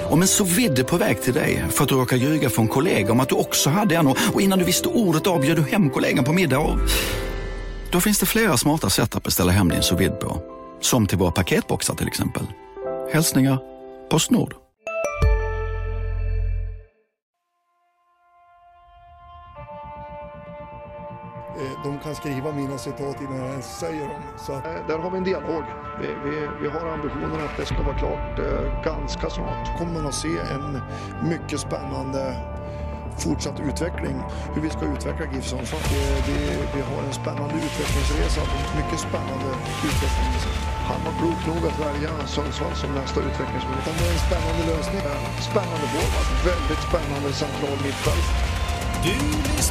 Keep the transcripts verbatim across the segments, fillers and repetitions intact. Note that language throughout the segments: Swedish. Om en Sovide på väg till dig för att du råkar ljuga från kollega om att du också hade en, och innan du visste ordet avbjöd du hem kollegan på middag och... Då finns det flera smarta sätt att beställa hem din Sovide på. Som till våra paketboxar till exempel. Hälsningar Postnord. De kan skriva mina citat innan jag ens säger dem. Så att... Där har vi en dialog. Vi, vi, vi har ambitionen att det ska vara klart eh, ganska snart. Kommer man att se en mycket spännande fortsatt utveckling. Hur vi ska utveckla GIF Sundsvall. Vi, vi, vi har en spännande utvecklingsresa. Mycket spännande utvecklingsresa. Han var klok nog att välja Sundsvall som nästa utvecklingsmodell. Det är en spännande lösning. Spännande mål. Väldigt spännande central mittfält. Du lyssnar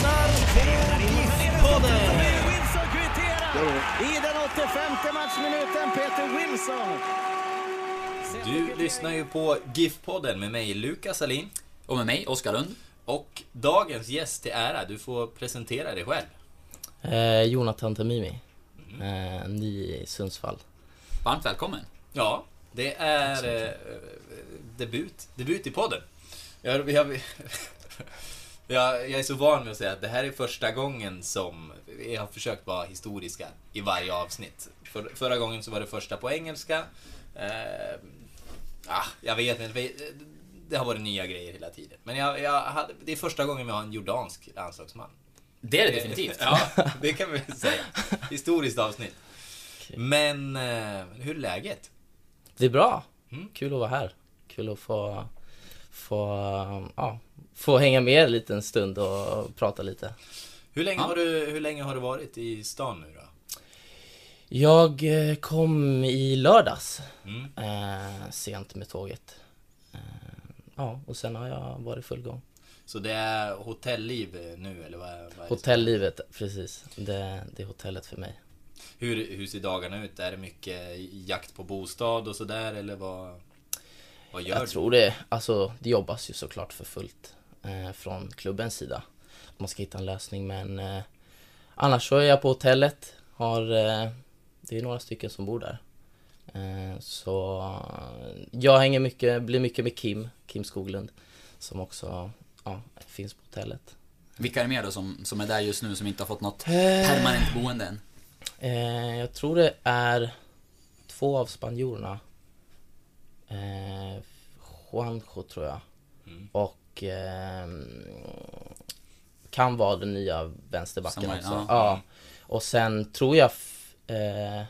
på Giffpodden. I den åttiofemte matchminuten Peter Wilson. Du lyssnar ju på Giffpodden med mig Luca Salin. Och med mig Oskar Lund. Och dagens gäst till ära, du får presentera dig själv. Eh, Jonas Antemimi eh, Ny i Sundsvall. Varmt välkommen. Ja, det är eh, debut, debut i podden. Jag, jag, jag, jag är så van med att säga att det här är första gången som jag har försökt vara historiska i varje avsnitt. För, förra gången så var det första på engelska. Eh, ah, jag vet inte... Det har varit nya grejer hela tiden. Men jag, jag hade, det är första gången jag har en jordansk landslagsman. Det är det definitivt. Ja, det kan vi säga. Historiskt avsnitt. Okay. Men hur är läget? Det är bra. Mm. Kul att vara här. Kul att få, få, ja, få hänga med en liten stund och prata lite. Hur länge, ja. har du, hur länge har du varit i stan nu då? Jag kom i lördags. Mm. Eh, sent med tåget. Eh, Ja, och sen har jag varit full gång. Så det är hotellliv nu, eller vad är det? Hotelllivet, precis. Det, det är hotellet för mig. Hur, hur ser dagarna ut? Är det mycket jakt på bostad och sådär, eller vad, vad gör jag du? Jag tror det. Alltså, det jobbas ju såklart för fullt eh, från klubbens sida. Man ska hitta en lösning, men eh, annars så är jag på hotellet. Har, eh, det är några stycken som bor där. Så jag hänger mycket, blir mycket med Kim, Kim Skoglund, som också ja, finns på hotellet. Vilka är det mer då som, som är där just nu som inte har fått något permanent boende än? Eh, jag tror det är två av spanjorerna. Eh, Juanjo tror jag. Mm. Och eh, kan vara den nya vänsterbacken också. Ja. Ja. Och sen tror jag... F- eh,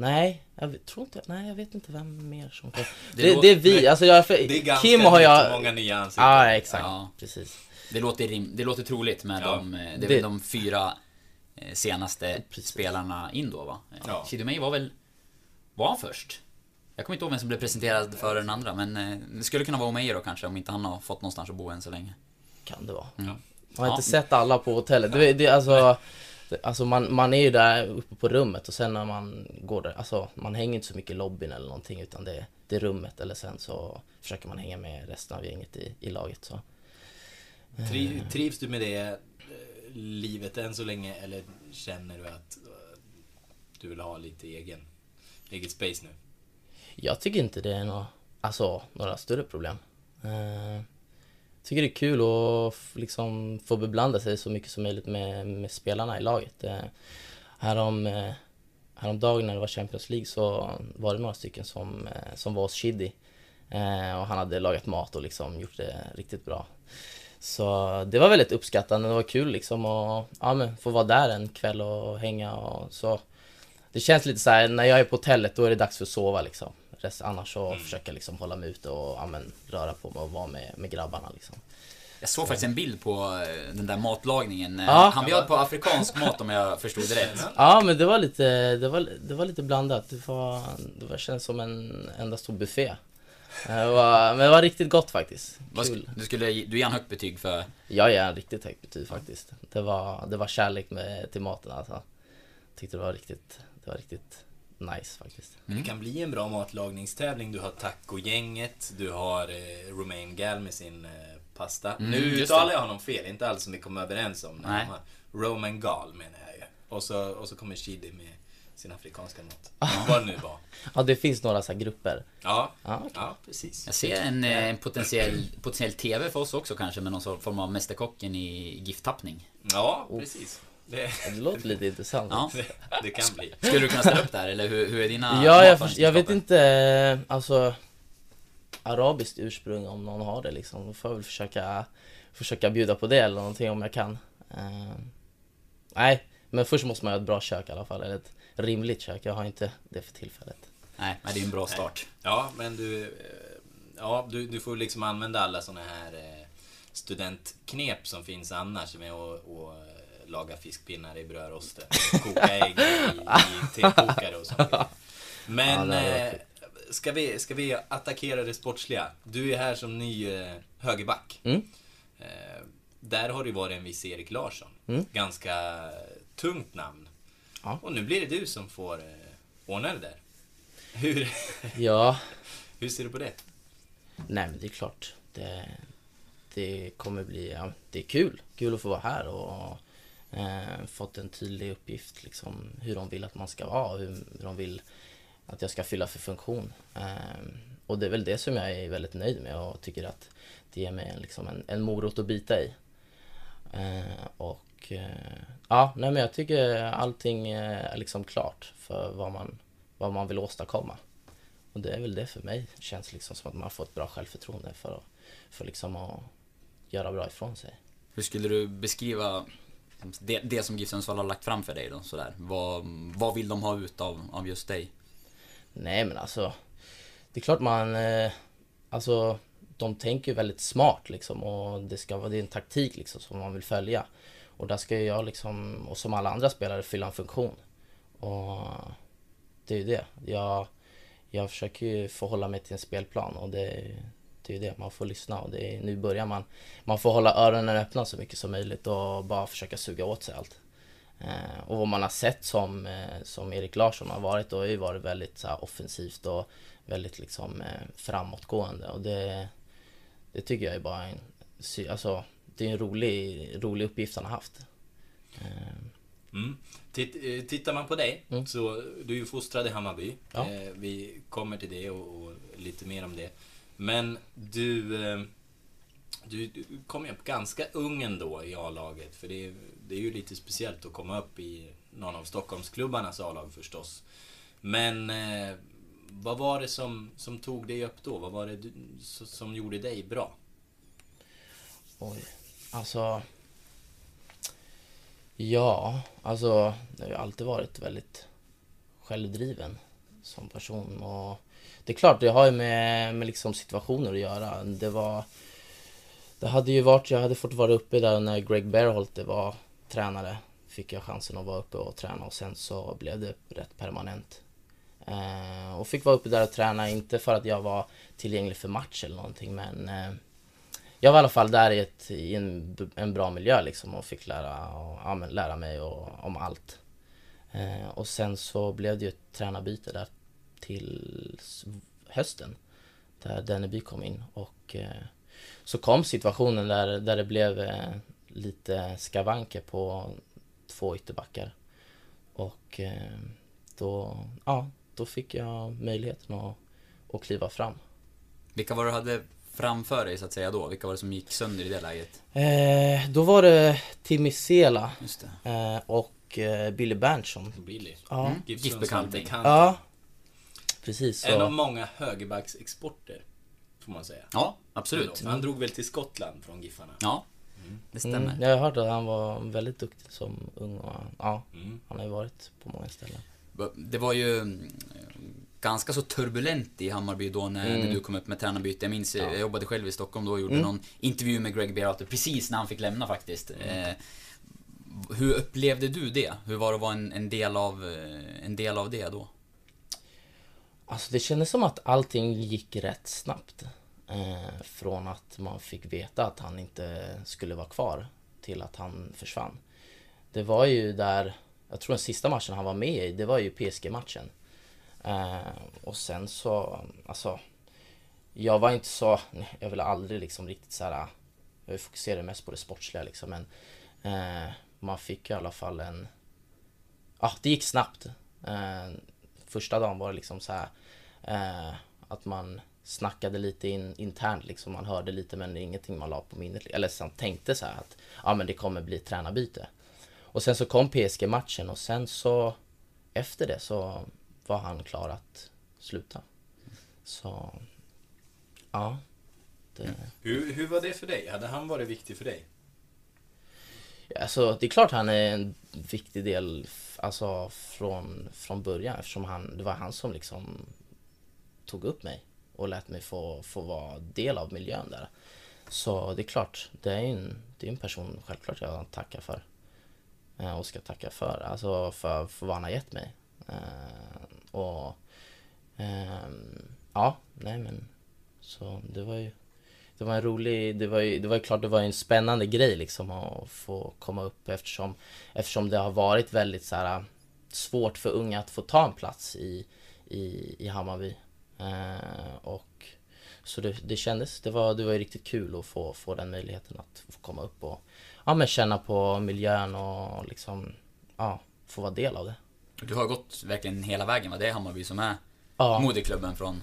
Nej, jag tror inte. Nej, jag vet inte vem mer som det, det, det är vi. Alltså jag för, det är Kim har jag många nya ansikten. Ja, exakt. Ja. Precis. Det låter rim, det låter troligt med ja. de det, det... de fyra senaste precis. Spelarna in då va. Ja. Chidi var väl var först. Jag kommer inte ihåg vem som blev presenterad för den andra, men det skulle kunna vara Omeiro då kanske om inte han har fått någonstans att bo än så länge. Kan det vara. Mm. Ja. Jag har inte ja. sett alla på hotellet. Det, det alltså Alltså man, man är ju där uppe på rummet och sen när man går där, alltså man hänger inte så mycket i lobbyn eller någonting utan det, det är rummet eller sen så försöker man hänga med resten av gänget i, i laget så. Tri, trivs du med det livet än så länge eller känner du att du vill ha lite egen, eget space nu? Jag tycker inte det är några, alltså, några större problem. Uh, tycker det är kul att liksom få beblanda sig så mycket som möjligt med, med spelarna i laget. Eh, härom, eh, häromdagen när det var Champions League så var det några stycken som, eh, som var hos Chidi. Eh, och han hade lagat mat och liksom gjort det riktigt bra. Så det var väldigt uppskattande. Det var kul liksom att ja, men, få vara där en kväll och hänga. Och så. Det känns lite så här, när jag är på hotellet då är det dags för att sova liksom. Rest, annars så mm. försöker jag liksom hålla mig ute och amen, röra på mig och vara med, med grabbarna liksom. Jag såg faktiskt en bild på den där matlagningen. Ja. Han bjöd på afrikansk mat om jag förstod det rätt. Ja, men det var lite, det var, det var lite blandat. Det, var, det var känns som en enda stor buffé. Det var, men det var riktigt gott faktiskt. Kul. Du skulle du ger en högt betyg för? Jag ger en riktigt högt betyg faktiskt. Det var, det var kärlek med, till maten alltså. Jag tyckte det var riktigt, det var riktigt nice faktiskt. Mm. Det kan bli en bra matlagningstävling. Du har tacogänget, du har eh, Romain Gal med sin eh, pasta. Mm, nu uttalar jag honom fel, inte alls som vi kom överens om. Romain Gal menar jag ju. Och så, och så kommer Chidi med sin afrikanska något. Vad nu var. Ja, det finns några så här grupper. Ja, ja, okay. Ja, precis. Jag ser en, en potentiell, potentiell T V för oss också kanske, med någon form av mästerkocken i gifttappning. Ja, oh, precis. Det, det låter lite intressant. Ja, det, det kan bli. Skulle du kunna ställa upp där, eller hur, hur är dina... Ja, jag, jag vet inte, alltså, arabiskt ursprung om någon har det liksom. Då får jag väl försöka, försöka bjuda på det eller någonting om jag kan. Uh, nej, men först måste man ha ett bra kök i alla fall, eller ett rimligt kök. Jag har inte det för tillfället. Nej, men det är en bra start. Nej. Ja, men du, ja, du, du får liksom använda alla såna här studentknep som finns annars med att och laga fiskpinnar i brödrosten, koka ägg i, i tekokare och sånt. Men ja, eh, ska, vi, ska vi attackera det sportsliga? Du är här som ny eh, högerback. Mm. Eh, där har det varit en viss Erik Larsson. Mm. Ganska tungt namn. Ja. Och nu blir det du som får eh, ordna det där. Hur, ja. Hur ser du på det? Nej, men det är klart. Det, det kommer bli... Ja, det är kul. Kul att få vara här och... Eh, fått en tydlig uppgift liksom, hur de vill att man ska vara, hur, hur de vill att jag ska fylla för funktion, eh, och det är väl det som jag är väldigt nöjd med och tycker att det ger mig liksom en, en morot att bita i, eh, och eh, ja, nej, men jag tycker allting är liksom klart för vad man, vad man vill åstadkomma, och det är väl det för mig. Det känns liksom som att man får ett bra självförtroende för att, för liksom att göra bra ifrån sig. Hur skulle du beskriva Det, det som GIF Sundsvall har lagt fram för dig då, sådär. Vad, vad vill de ha ut av, av just dig? Nej, men alltså, det är klart man, eh, alltså, de tänker ju väldigt smart liksom, och det ska vara, det är en taktik liksom som man vill följa, och där ska jag liksom, och som alla andra spelare, fylla en funktion, och det är ju det. Jag, jag försöker ju förhålla mig till en spelplan, och det är Det är det, man får lyssna, och det är, nu börjar man man får hålla öronen öppna så mycket som möjligt och bara försöka suga åt sig allt. Eh, och vad man har sett som, eh, som Erik Larsson har varit, och har ju varit väldigt så här offensivt och väldigt liksom eh, framåtgående, och det, det tycker jag är bara en, alltså, det är en rolig, rolig uppgift han har haft. Eh. Mm. Titt, tittar man på dig, mm. så du är ju fostrad i Hammarby. Ja. Eh, vi kommer till det och, och lite mer om det. Men du, du, du kom ju upp ganska ung ändå i A-laget. För det, det är ju lite speciellt att komma upp i någon av Stockholmsklubbarnas A-lag förstås. Men vad var det som, som tog dig upp då? Vad var det du, som gjorde dig bra? Oj, alltså... Ja, alltså... Jag har ju alltid varit väldigt självdriven som person, och... Det är klart, det har ju med, med liksom situationer att göra. Det var, det hade ju varit, jag hade fått vara uppe där när Gregg Berhalter var tränare. Fick jag chansen att vara uppe och träna, och sen så blev det rätt permanent. Eh, och fick vara uppe där och träna, inte för att jag var tillgänglig för match eller någonting, men eh, jag var i alla fall där i, ett, i en, en bra miljö liksom, och fick lära, och, ja, men, lära mig och, om allt. Eh, och sen så blev det ju ett tränarbyte där till hösten, där Denneby kom in, och eh, så kom situationen där, där det blev eh, lite skavanker på två ytterbackar, och eh, då, ja, då fick jag möjligheten att, att kliva fram. Vilka var det du hade framför dig så att säga då? Vilka var det som gick sönder i det läget? Eh, då var det Timmy Sela. Just det. Eh, och eh, Billy Berntsson. Billy. Ja. Mm. GIF-bekanting. Ja. Precis, en av många högerbacksexporter, får man säga. Ja, absolut. Han drog väl till Skottland från Giffarna. Ja, mm. det stämmer. Mm, jag har hört att han var väldigt duktig som ung. Och, ja, mm. han har ju varit på många ställen. Det var ju ganska så turbulent i Hammarby då när mm. du kom upp med tränarbyte. Jag minns, ja. jag jobbade själv i Stockholm då och gjorde mm. någon intervju med Gregg Berhalter precis när han fick lämna faktiskt. Mm. Eh, hur upplevde du det? Hur var det att vara en, en, del av, en del av det då? Alltså det kändes som att allting gick rätt snabbt. Eh, från att man fick veta att han inte skulle vara kvar till att han försvann. Det var ju där, jag tror den sista matchen han var med i, det var ju P S G-matchen. Eh, och sen så, alltså, jag var inte så, jag ville aldrig liksom riktigt så här, jag fokuserade mest på det sportsliga liksom, men eh, man fick i alla fall en, ja, ah, det gick snabbt. Eh, första dagen var det liksom så här eh, att man snackade lite in, internt liksom, man hörde lite men det är ingenting man la på minnet eller så tänkte så här att ja, men det kommer bli tränarbyte. Och sen så kom P S G-matchen och sen så efter det så var han klar att sluta. Så ja. Det... Hur, hur var det för dig? Hade han varit viktig för dig? Alltså, det är klart han är en viktig del alltså, från, från början eftersom han, det var han som liksom tog upp mig och lät mig få, få vara del av miljön där. Så det är klart, det är en, det är en person självklart jag tackar för och ska tacka för, alltså för, för vad han har gett mig. Och ja, nej men så det var ju det var en rolig, det var ju, det var ju klart det var en spännande grej liksom att få komma upp eftersom, eftersom det har varit väldigt så här, svårt för unga att få ta en plats i, i, i Hammarby. Eh, och så det, det kändes, det var, det var ju riktigt kul att få, få den möjligheten att få komma upp och ja, men känna på miljön och liksom, ja, få vara del av det. Du har gått verkligen hela vägen, va? Det är Hammarby som är ja. moderklubben från...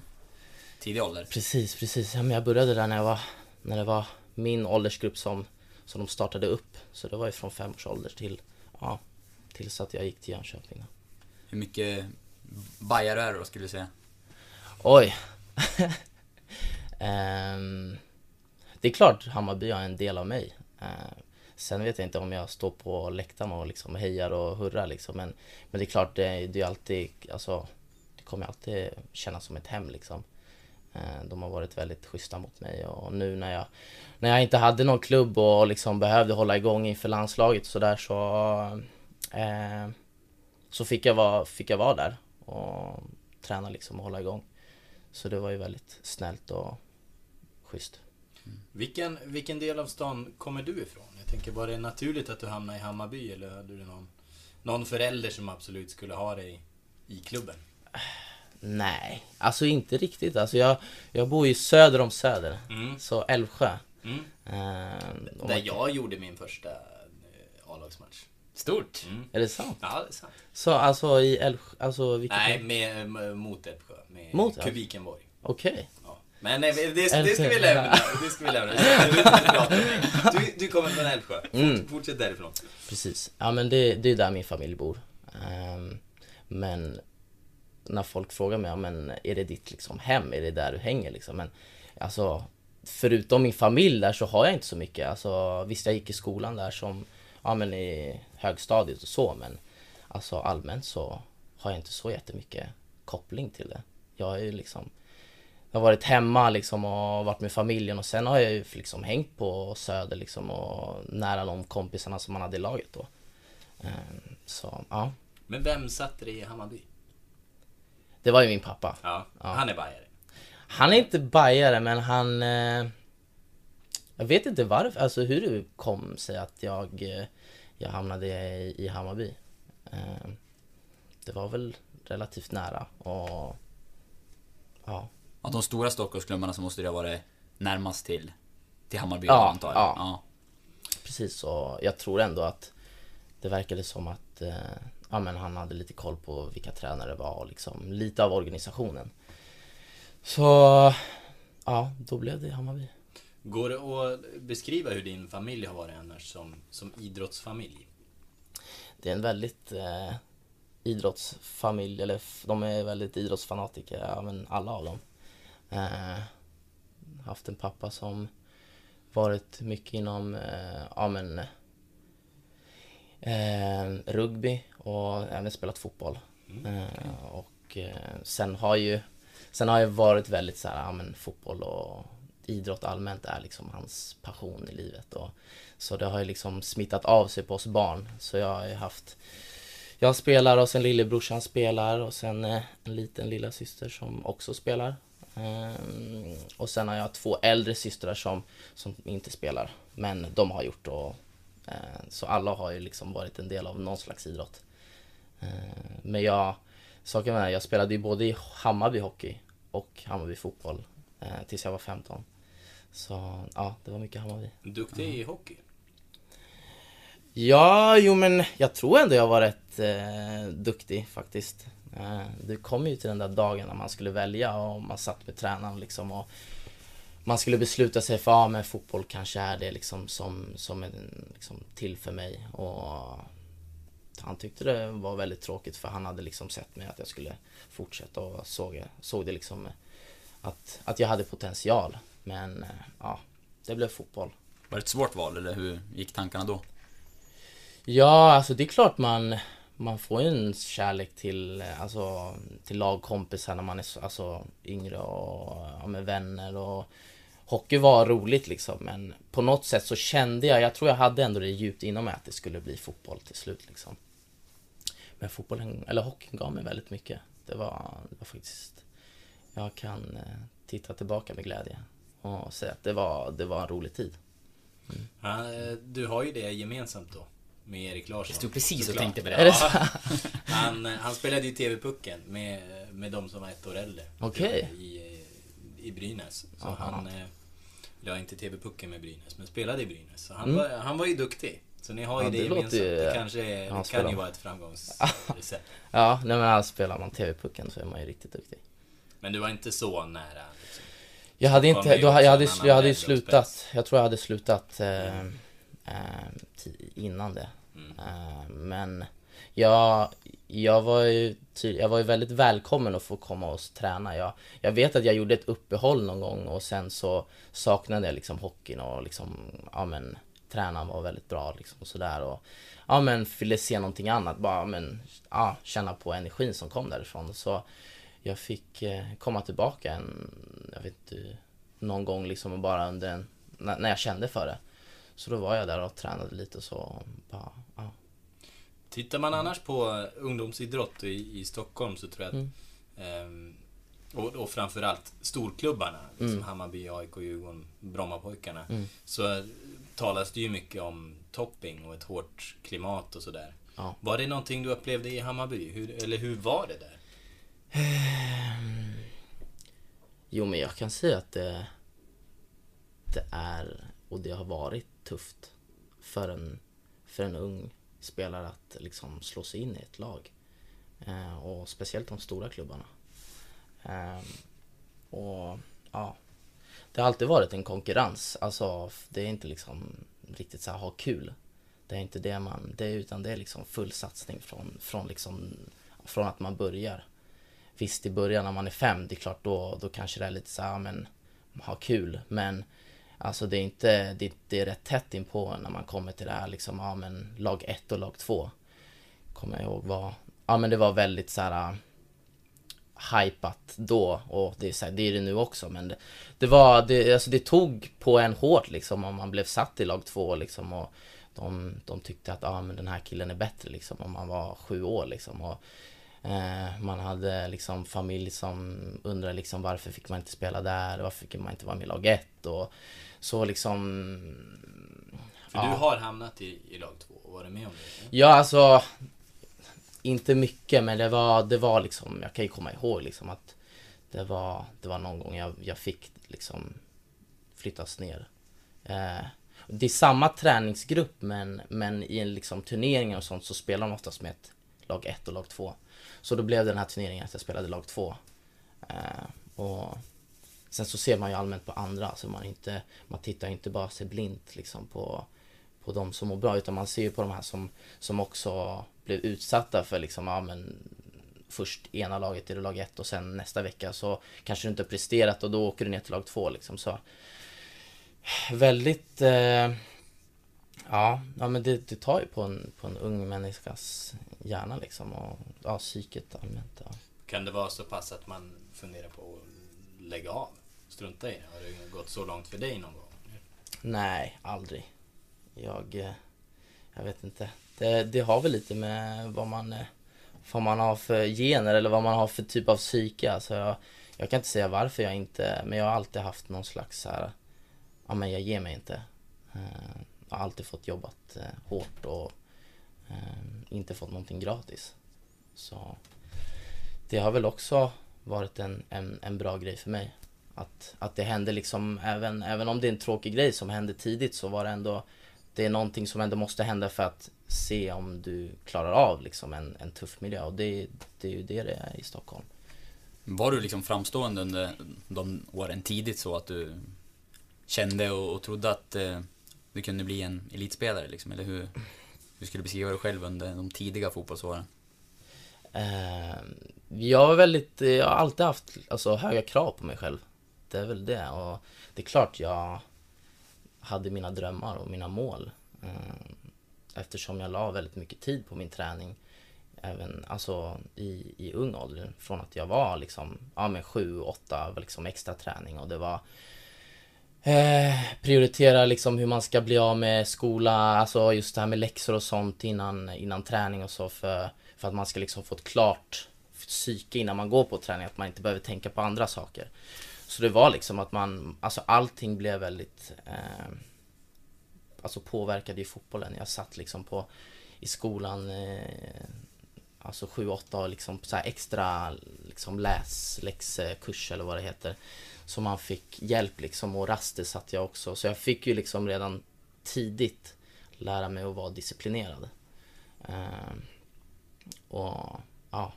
Precis, precis. Ja, men jag började där när jag var, när det var min åldersgrupp som, som de startade upp. Så det var ju från fem års ålder till, ja, tills att jag gick till Jönköping. Hur mycket bajare är det då, skulle du säga? Oj. um, det är klart Hammarby är en del av mig. Uh, sen vet jag inte om jag står på läktaren och liksom hejar och hurrar liksom. Men, men det är klart, det, det är alltid, alltså, det kommer alltid kännas som ett hem liksom. De har varit väldigt schyssta mot mig och nu när jag, när jag inte hade någon klubb och liksom behövde hålla igång inför landslaget så där så, eh, så fick jag vara, fick jag vara där och träna liksom och hålla igång. Så det var ju väldigt snällt och schysst. Mm. Vilken, vilken del av stan kommer du ifrån? Jag tänker, var det naturligt att du hamnade i Hammarby eller hade du någon, någon förälder som absolut skulle ha dig i klubben? Nej, alltså inte riktigt. Alltså jag, jag bor ju söder om Söder, mm. så Älvsjö. Mm. Eh, Där jag gjorde min första A-lagsmatch. Stort! Mm. Är det sant? Ja, det är sant. Så alltså i Älvsjö... Alltså, nej, med, med, mot Älvsjö. Med mot Kubikenborg. Okej. Okay. Ja. Men nej, det, det, det ska vi lämna. Det ska vi lämna. Du, du kommer från Älvsjö. Fort, mm. Fortsätt därifrån. Precis. Ja, men det, det är där min familj bor. Um, men... när folk frågar mig, men är det ditt liksom hem, är det där du hänger liksom, men alltså förutom min familj där så har jag inte så mycket, alltså visst jag gick i skolan där som, ja men i högstadiet och så, men alltså allmänt så har jag inte så jättemycket koppling till det. Jag har ju liksom, jag har varit hemma liksom och varit med familjen och sen har jag ju liksom hängt på Söder liksom och nära de kompisarna som man hade i laget då. Så, ja. Men vem satte dig i Hammarby? Det var ju min pappa. Ja, ja. Han är bajare. Han är inte bajare, men han... Eh, jag vet inte varför, alltså hur det kom sig att jag, eh, jag hamnade i, i Hammarby. Eh, det var väl relativt nära. Och, ja. Av de stora Stockholmsklubbarna så måste det ha varit närmast till, till Hammarby. Ja, antar jag. Ja. Ja, precis. Och jag tror ändå att det verkade som att... Eh, ja, men han hade lite koll på vilka tränare det var och liksom lite av organisationen. Så ja, då blev det Hammarby. Går det att beskriva hur din familj har varit annars som, som idrottsfamilj? Det är en väldigt eh, idrottsfamilj, eller de är väldigt idrottsfanatiker, ja, men alla av dem. Eh, haft en pappa som varit mycket inom, eh, ja men... Eh, rugby och även spelat fotboll. Mm, okay. eh, och eh, sen har ju sen har jag varit väldigt så här, ja, men fotboll och idrott allmänt är liksom hans passion i livet och så det har ju liksom smittat av sig på oss barn. Så jag har ju haft jag spelar och sen lillebrorsan spelar och sen eh, en liten lilla syster som också spelar. Eh, och sen har jag två äldre systrar som som inte spelar, men de har gjort och så alla har ju liksom varit en del av någon slags idrott. Men jag, saken var, jag spelade ju både i Hammarby hockey och Hammarby fotboll tills jag var femton. Så ja, det var mycket Hammarby. Duktig i hockey? Ja, jo men jag tror ändå jag var rätt eh, duktig faktiskt. Eh, det kom ju till den där dagen när man skulle välja och man satt med tränaren liksom och man skulle besluta sig för ja, men fotboll kanske är det liksom som, som är liksom till för mig. Och han tyckte det var väldigt tråkigt för han hade liksom sett mig att jag skulle fortsätta och såg, såg det liksom att, att jag hade potential. Men ja, det blev fotboll. Var det ett svårt val eller hur gick tankarna då? Ja, alltså det är klart man, man får en kärlek till, alltså, till lagkompisar när man är alltså, yngre och ja, med vänner. Och hockey var roligt liksom, men på något sätt så kände jag, jag tror jag hade ändå det djupt inom mig att det skulle bli fotboll till slut liksom. Men fotbollen, eller hockeyn gav mig väldigt mycket. Det var, det var faktiskt, jag kan titta tillbaka med glädje och säga att det var, det var en rolig tid. Mm. Ja, du har ju det gemensamt då med Erik Larsson. Jag stod precis och tänkte på det. Ja. han, han spelade ju T V-pucken med, med de som var ett år äldre. Okej. Okay. I, i Brynäs. Så aha. Han la inte T V-pucken med Brynäs, men spelade i Brynäs. Så han, mm. var, han var ju duktig. Så ni har ju ja, det, det gemensamt. Ju, det kanske är, det kan ju vara ett framgångsrecept. Ja, nej, men alltså, spelar man T V-pucken så är man ju riktigt duktig. Men du var inte så nära liksom. Jag hade inte, då, jag hade, jag hade ju slutat. Jag tror jag hade slutat eh, mm. eh, innan det. Mm. Eh, men jag, jag var ju, jag var ju väldigt välkommen att få komma och träna. Jag, jag vet att jag gjorde ett uppehåll någon gång och sen så saknade jag liksom hockeyn och liksom, ja men tränaren var väldigt bra liksom och sådär och ja men ville se någonting annat bara men ja, känna på energin som kom därifrån så. Jag fick komma tillbaka en, jag vet inte, någon gång liksom bara under en, när jag kände för det. Så då var jag där och tränade lite och så. Bara, ja. Tittar man annars på ungdomsidrott i, i Stockholm så tror jag att, mm. eh, och, och framförallt storklubbarna mm. som Hammarby, A I K, Djurgården, Bromma pojkarna mm. så talas det ju mycket om topping och ett hårt klimat och sådär. Ja. Var det någonting du upplevde i Hammarby? Hur, eller hur var det där? Jo men jag kan säga att det, det är och det har varit tufft för en, för en ung spelare att liksom slå sig in i ett lag eh, och speciellt de stora klubbarna eh, och ja det har alltid varit en konkurrens alltså det är inte liksom riktigt så här ha kul det är inte det man det utan det är liksom full satsning från, från, liksom, från att man börjar. Visst i början när man är fem, det är klart då, då kanske det är lite så här, men ha kul. Men alltså det är inte, det, det är rätt tätt inpå när man kommer till det här liksom, ja men lag ett och lag två. Kommer jag ihåg var, ja men det var väldigt så här hypat då och det är, så här, det, är det nu också. Men det, det var, det, alltså det tog på en hårt liksom om man blev satt i lag två liksom och de, de tyckte att ja men den här killen är bättre liksom om man var sju år liksom och man hade liksom familj som undrade liksom varför fick man inte spela där, varför fick man inte vara med i lag ett och så liksom. För ja. Du har hamnat i, i lag två och var du med om det? Ja alltså, inte mycket men det var, det var liksom, jag kan ju komma ihåg liksom att det var, det var någon gång jag, jag fick liksom flyttas ner. Eh, det är samma träningsgrupp men, men i liksom turneringar och sånt så spelar man oftast med ett lag ett och lag två. Så då blev den här turneringen att jag spelade lag två. Eh, och sen så ser man ju allmänt på andra. Så man, inte, man tittar inte bara sig blint liksom, på, på de som mår bra. Utan man ser ju på de här som, som också blev utsatta för liksom, ja, men först ena laget är det lag ett. Och sen nästa vecka så kanske du inte har presterat. Och då åker du ner till lag två. Liksom, så. Väldigt... Eh, Ja, ja, men det, det tar ju på en, på en ung människas hjärna liksom och ja, psyket allmänt. Ja. Kan det vara så pass att man funderar på att lägga av? Strunta i det? Har det gått så långt för dig någon gång? Nej, aldrig. Jag, jag vet inte. Det, det har väl lite med vad man, vad man har för gener eller vad man har för typ av psyke. Alltså jag, jag kan inte säga varför jag inte, men jag har alltid haft någon slags så här, ja men jag ger mig inte. Jag har alltid fått jobbat eh, hårt och eh, inte fått någonting gratis. Så det har väl också varit en, en, en bra grej för mig. Att, att det hände liksom, även, även om det är en tråkig grej som hände tidigt så var det ändå det är någonting som ändå måste hända för att se om du klarar av liksom en, en tuff miljö. Och det, det är ju det det är i Stockholm. Var du liksom framstående under de åren tidigt så att du kände och, och trodde att eh, du kunde bli en elitspelare liksom? Eller hur, hur skulle du beskriva dig själv under de tidiga fotbollsåren? Eh, jag har väldigt, jag har alltid haft alltså, höga krav på mig själv. Det är väl det. Och det är klart jag hade mina drömmar och mina mål. Eh, eftersom jag la väldigt mycket tid på min träning. Även alltså, i, i ung ålder. Från att jag var liksom, ja, men sju, åtta liksom extra träning. Och det var eh, prioritera liksom, hur man ska bli av med skola. Alltså just det här med läxor och sånt innan, innan träning och så. För, för att man ska liksom få ett klart psyke innan man går på träning. Att man inte behöver tänka på andra saker. Så det var liksom att man, alltså allting blev väldigt, eh, alltså påverkade i fotbollen. Jag satt liksom på, i skolan, eh, alltså sju åtta liksom så här extra liksom läs, läxkurs eller vad det heter. Så man fick hjälp liksom och raster satt jag också. Så jag fick ju liksom redan tidigt lära mig att vara disciplinerad. Eh, och ja,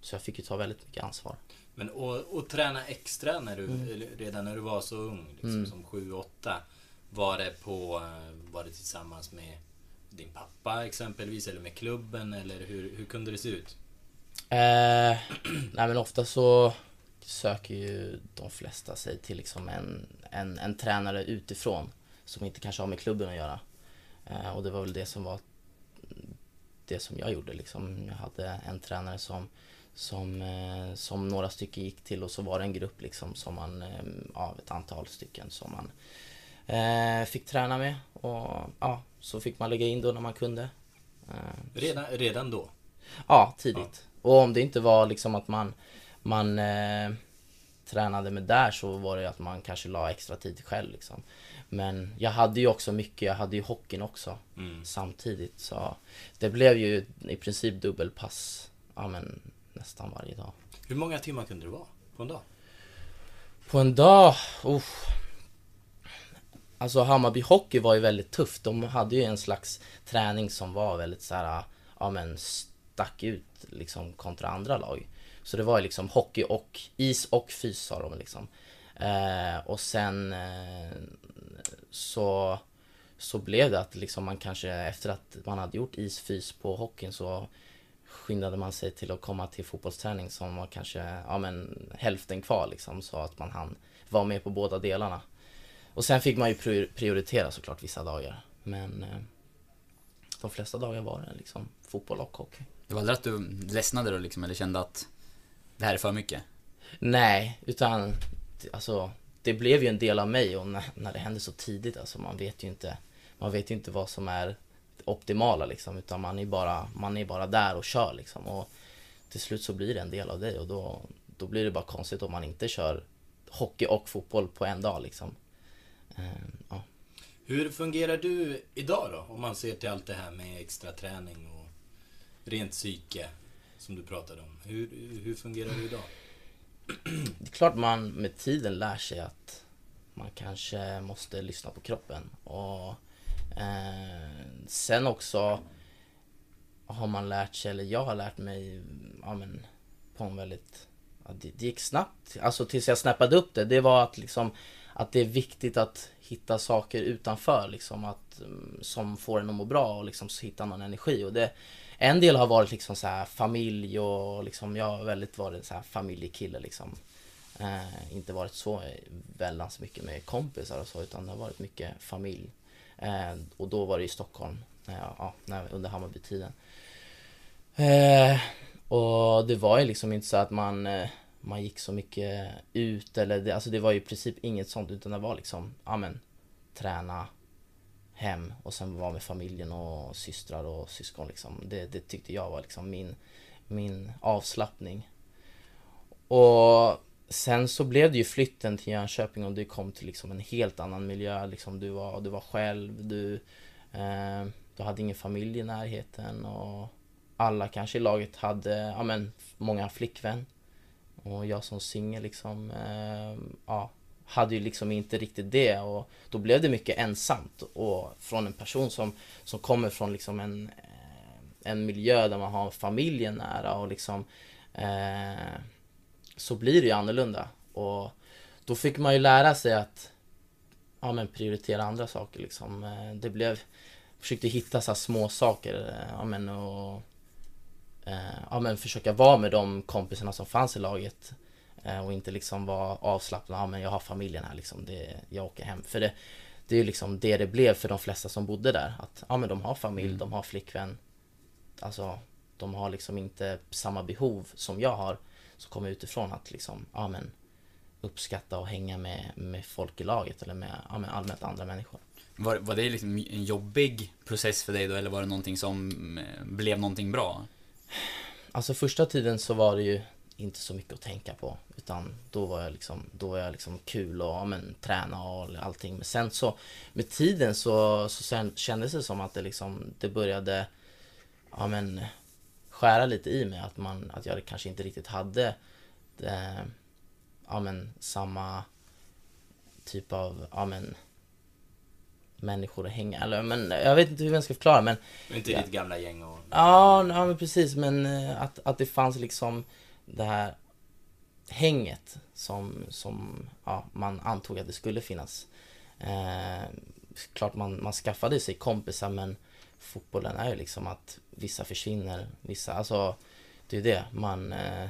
så jag fick ju ta väldigt mycket ansvar. Men och, och träna extra när du mm. redan när du var så ung liksom, mm. som sju åtta, var det på var det tillsammans med din pappa exempelvis eller med klubben eller hur hur kunde det se ut? Eh, nej men ofta så söker ju de flesta sig till liksom en en en tränare utifrån som inte kanske har med klubben att göra. Eh, och det var väl det som var det som jag gjorde liksom. Jag hade en tränare som Som, eh, som några stycken gick till och så var det en grupp liksom som man, eh, av ett antal stycken som man eh, fick träna med och ja, så fick man lägga in då när man kunde. Eh, redan, redan då? Ja, tidigt. Ja. Och om det inte var liksom att man, man eh, tränade med där så var det att man kanske la extra tid själv liksom. Men jag hade ju också mycket, jag hade ju hockeyn också mm. samtidigt så det blev ju i princip dubbelpass. Ja men nästan varje dag. Hur många timmar kunde det vara på en dag? På en dag? Oh. Alltså Hammarby hockey var ju väldigt tufft. De hade ju en slags träning som var väldigt så här, ja men stack ut liksom kontra andra lag. Så det var ju liksom hockey och is och fys sa de liksom. Eh, och sen eh, så så blev det att liksom man kanske efter att man hade gjort is fys på hockeyn så skyndade man sig till att komma till fotbollsträning som var kanske ja, men, hälften kvar liksom, så att man hann vara med på båda delarna. Och sen fick man ju prioritera såklart vissa dagar. Men eh, de flesta dagar var det liksom, fotboll och hockey. Det var aldrig att du ledsnade då, liksom, eller kände att det här är för mycket? Nej, utan alltså, det blev ju en del av mig. Och när, när det hände så tidigt, alltså, man vet ju inte, man vet ju inte vad som är optimala liksom, utan man är bara man är bara där och kör liksom, och till slut så blir det en del av dig och då, då blir det bara konstigt om man inte kör hockey och fotboll på en dag liksom. Ehm, ja. Hur fungerar du idag då om man ser till allt det här med extra träning och rent psyke som du pratade om? Hur, hur fungerar du idag? Det är klart man med tiden lär sig att man kanske måste lyssna på kroppen och Eh, sen också har man lärt sig, eller jag har lärt mig ja, men, på en väldigt ja, det, det gick snabbt, alltså tills jag snappade upp det, det var att liksom att det är viktigt att hitta saker utanför liksom, att, som får en att må bra och liksom hitta någon energi och det, en del har varit liksom så här familj och liksom, jag har väldigt varit så här familjekille liksom. eh, inte varit så väldigt mycket med kompisar och så, utan det har varit mycket familj. Eh, och då var det i Stockholm när jag, ja, när jag, under Hammarby-tiden. Eh, och det var ju liksom inte så att man, eh, man gick så mycket ut. Eller det, alltså det var ju i princip inget sånt, utan det var liksom amen, träna, hem och sen vara med familjen och systrar och syskon. Liksom. Det, det tyckte jag var liksom min, min avslappning. Och sen så blev det ju flytten till Jönköping och du kom till liksom en helt annan miljö. Liksom du, var, du var själv, du, eh, du hade ingen familj i närheten och alla kanske i laget hade ja, men, många flickvän. Och jag som singel liksom, eh, ja, hade ju liksom inte riktigt det, och då blev det mycket ensamt, och från en person som, som kommer från liksom en, en miljö där man har familjen nära och liksom eh, så blir det ju annorlunda, och då fick man ju lära sig att ja, men prioritera andra saker liksom. Det blev, försökte hitta så här små saker, ja, men, och ja, men försöka vara med de kompisarna som fanns i laget och inte liksom vara avslappnad, ja, men jag har familjen här liksom, det, jag åker hem, för det, det är ju liksom det det blev för de flesta som bodde där, att ja, men de har familj, mm. de har flickvän, alltså de har liksom inte samma behov som jag har, så kommer utifrån att liksom, ja, men uppskatta och hänga med, med folk i laget eller med, ja, med allmänt andra människor. Var, var det liksom en jobbig process för dig då, eller var det någonting som blev någonting bra? Alltså första tiden så var det ju inte så mycket att tänka på, utan då var jag liksom, då var jag liksom kul och ja, men, träna och allting. Men sen så med tiden så, så sen kändes det som att det, liksom, det började ja, men, skära lite i mig, att, man, att jag kanske inte riktigt hade det, ja, men, samma typ av ja, men, människor att hänga, eller men jag vet inte hur jag ska förklara, men inte ja, ditt gamla gäng och ja, ja men precis, men att, att det fanns liksom det här hänget som, som ja, man antog att det skulle finnas. Eh, klart man, man skaffade sig kompisar, men fotbollen är ju liksom att vissa försvinner, vissa, alltså det är det man eh,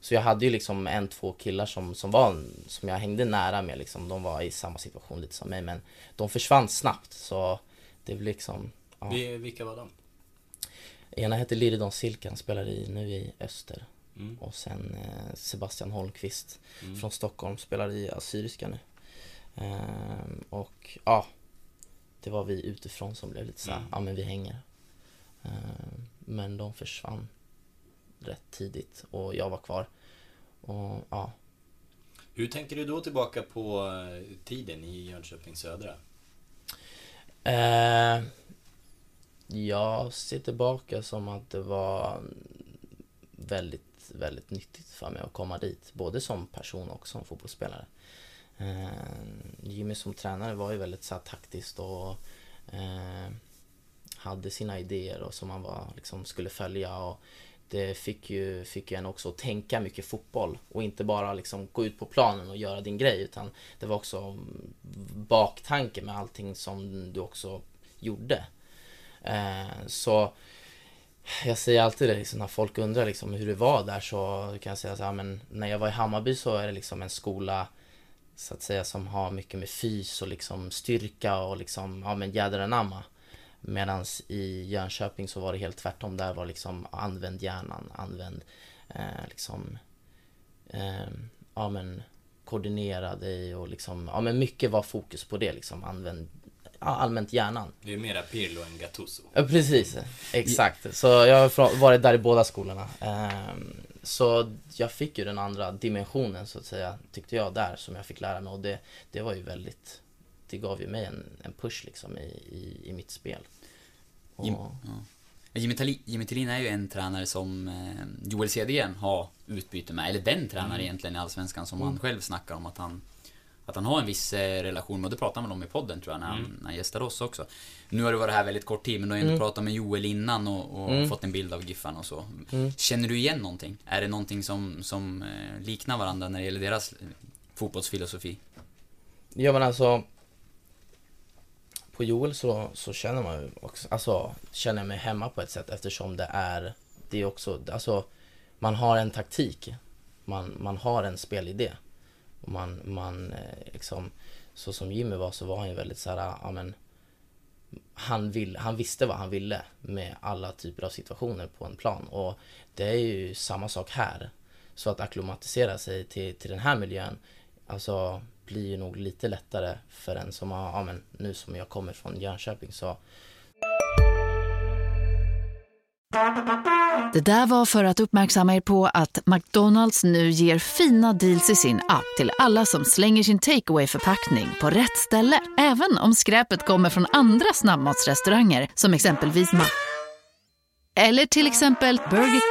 så jag hade ju liksom en, två killar som, som, var, som jag hängde nära med. Liksom. De var i samma situation lite som mig, men de försvann snabbt. Så det blev liksom... Ja. Vilka var de? Ena hette Liridon Silken, spelar i, nu i Öster. Mm. Och sen eh, Sebastian Holmqvist mm. från Stockholm, spelar i Assyriska nu. Ehm, och ja, det var vi utifrån som blev lite så här, mm. ja men vi hänger. Ehm, men de försvann rätt tidigt och jag var kvar. Och, ja. Hur tänker du då tillbaka på tiden i Jönköping Södra? Eh, jag ser tillbaka som att det var väldigt, väldigt nyttigt för mig att komma dit. Både som person och som fotbollsspelare. Eh, Jimmy som tränare var ju väldigt så här, taktiskt och eh, hade sina idéer och som man var, liksom, skulle följa, och det fick ju, fick ju en också att tänka mycket fotboll och inte bara liksom gå ut på planen och göra din grej, utan det var också baktanke med allting som du också gjorde. Eh, så jag säger alltid det, liksom, när folk undrar liksom hur det var där, så kan jag säga så här, men när jag var i Hammarby så är det liksom en skola så att säga som har mycket med fys och liksom styrka och liksom, ja men jädra anamma. Medan i Jönköping så var det helt tvärtom. Där var liksom använd hjärnan, använd eh, liksom eh, ja men koordinera dig och liksom ja men mycket var fokus på det liksom, använd ja, allmänt hjärnan. Det är mera Pirlo än Gattuso. Ja, precis, exakt. Så jag har varit där i båda skolorna. Eh, så jag fick ju den andra dimensionen så att säga, tyckte jag, där som jag fick lära mig, och det, det var ju väldigt, det gav ju mig en, en push liksom i, i, i mitt spel. Och... Jim, ja. Jimmy, Tali, Jimmy Tillin är ju en tränare som eh, Joel Cedergren har utbyte med, eller den tränare mm. egentligen i Allsvenskan som mm. han själv snackar om att han, att han har en viss eh, relation med, och det pratar man om i podden tror jag när, mm. han, när han gästade oss också. Nu har du varit här väldigt kort tid, men du har ändå mm. pratat med Joel innan och, och mm. fått en bild av Giffan och så. Mm. Känner du igen någonting? Är det någonting som, som eh, liknar varandra när det gäller deras fotbollsfilosofi? Ja men alltså på Joel så, så känner man ju också, alltså känner jag mig hemma på ett sätt, eftersom det är, det är också, alltså man har en taktik, man, man har en spelidé, och man, man liksom, så som Jimmy var, så var han ju väldigt så här, ja men han, vill, han visste vad han ville med alla typer av situationer på en plan, och det är ju samma sak här, så att akklimatisera sig till, till den här miljön, alltså blir ju nog lite lättare för en som har, ja men nu som jag kommer från Jönköping så. Det där var för att uppmärksamma er på att McDonald's nu ger fina deals i sin app till alla som slänger sin takeaway förpackning på rätt ställe. Även om skräpet kommer från andra snabbmatsrestauranger som exempelvis Ma... eller till exempel Burger...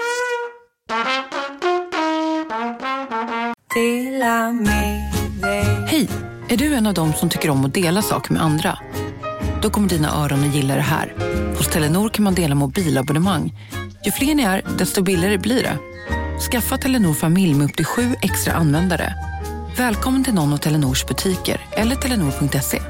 Dela mig. Hej, är du en av dem som tycker om att dela saker med andra? Då kommer dina öron att gilla det här. Hos Telenor kan man dela mobilabonnemang. Ju fler ni är, desto billigare blir det. Skaffa Telenor familj med upp till sju extra användare. Välkommen till någon av Telenors butiker eller telenor punkt se.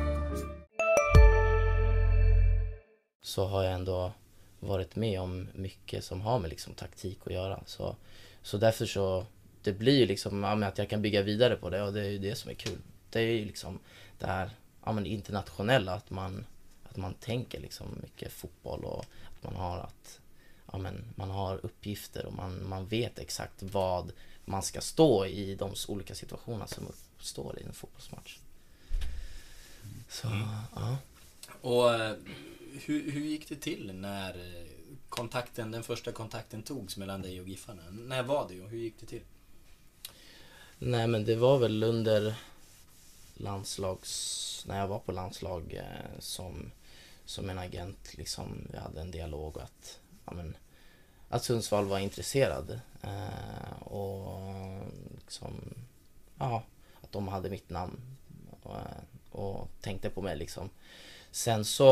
Så har jag ändå varit med om mycket som har med liksom taktik att göra. Så, så därför så, det blir ju liksom ja, att jag kan bygga vidare på det, och det är ju det som är kul. Det är ju liksom det här ja, men internationella, att man, att man tänker liksom mycket fotboll, och att man har, att, ja, men man har uppgifter, och man, man vet exakt vad man ska stå i de olika situationer som uppstår i en fotbollsmatch. Så, ja. Och hur, hur gick det till när kontakten, den första kontakten togs mellan dig och Giffarna? När var det och hur gick det till? Nej, men det var väl under landslags... När jag var på landslag som, som en agent, liksom, vi hade en dialog att, ja, men, att Sundsvall var intresserad. Eh, och liksom, ja, att de hade mitt namn och, och tänkte på mig liksom. Sen så,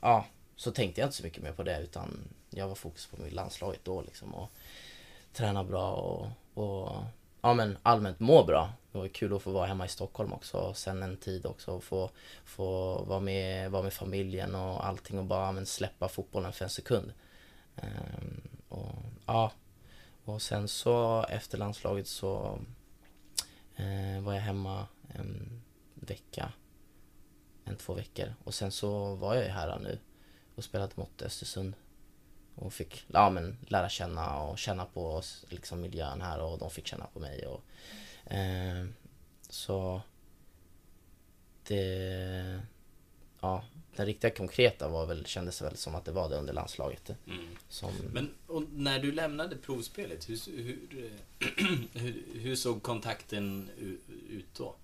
ja, så tänkte jag inte så mycket mer på det, utan jag var fokus på mitt landslaget då liksom, och träna bra och, och ja, men allmänt må bra. Det var kul att få vara hemma i Stockholm också sen en tid också, och få, få vara, med, vara med familjen och allting, och bara men, släppa fotbollen för en sekund. Ehm, och, ja. Och sen så efter landslaget så eh, var jag hemma en vecka, en två veckor. Och sen så var jag här nu och spelade mot Östersund. Och fick ja, men, lära känna och känna på liksom, miljön här, och de fick känna på mig. Och, eh, så det, ja, den riktiga konkreta var väl, kändes väl som att det var det under landslaget. Mm. Som... Men och när du lämnade provspelet, hur, hur, hur, hur såg kontakten ut då?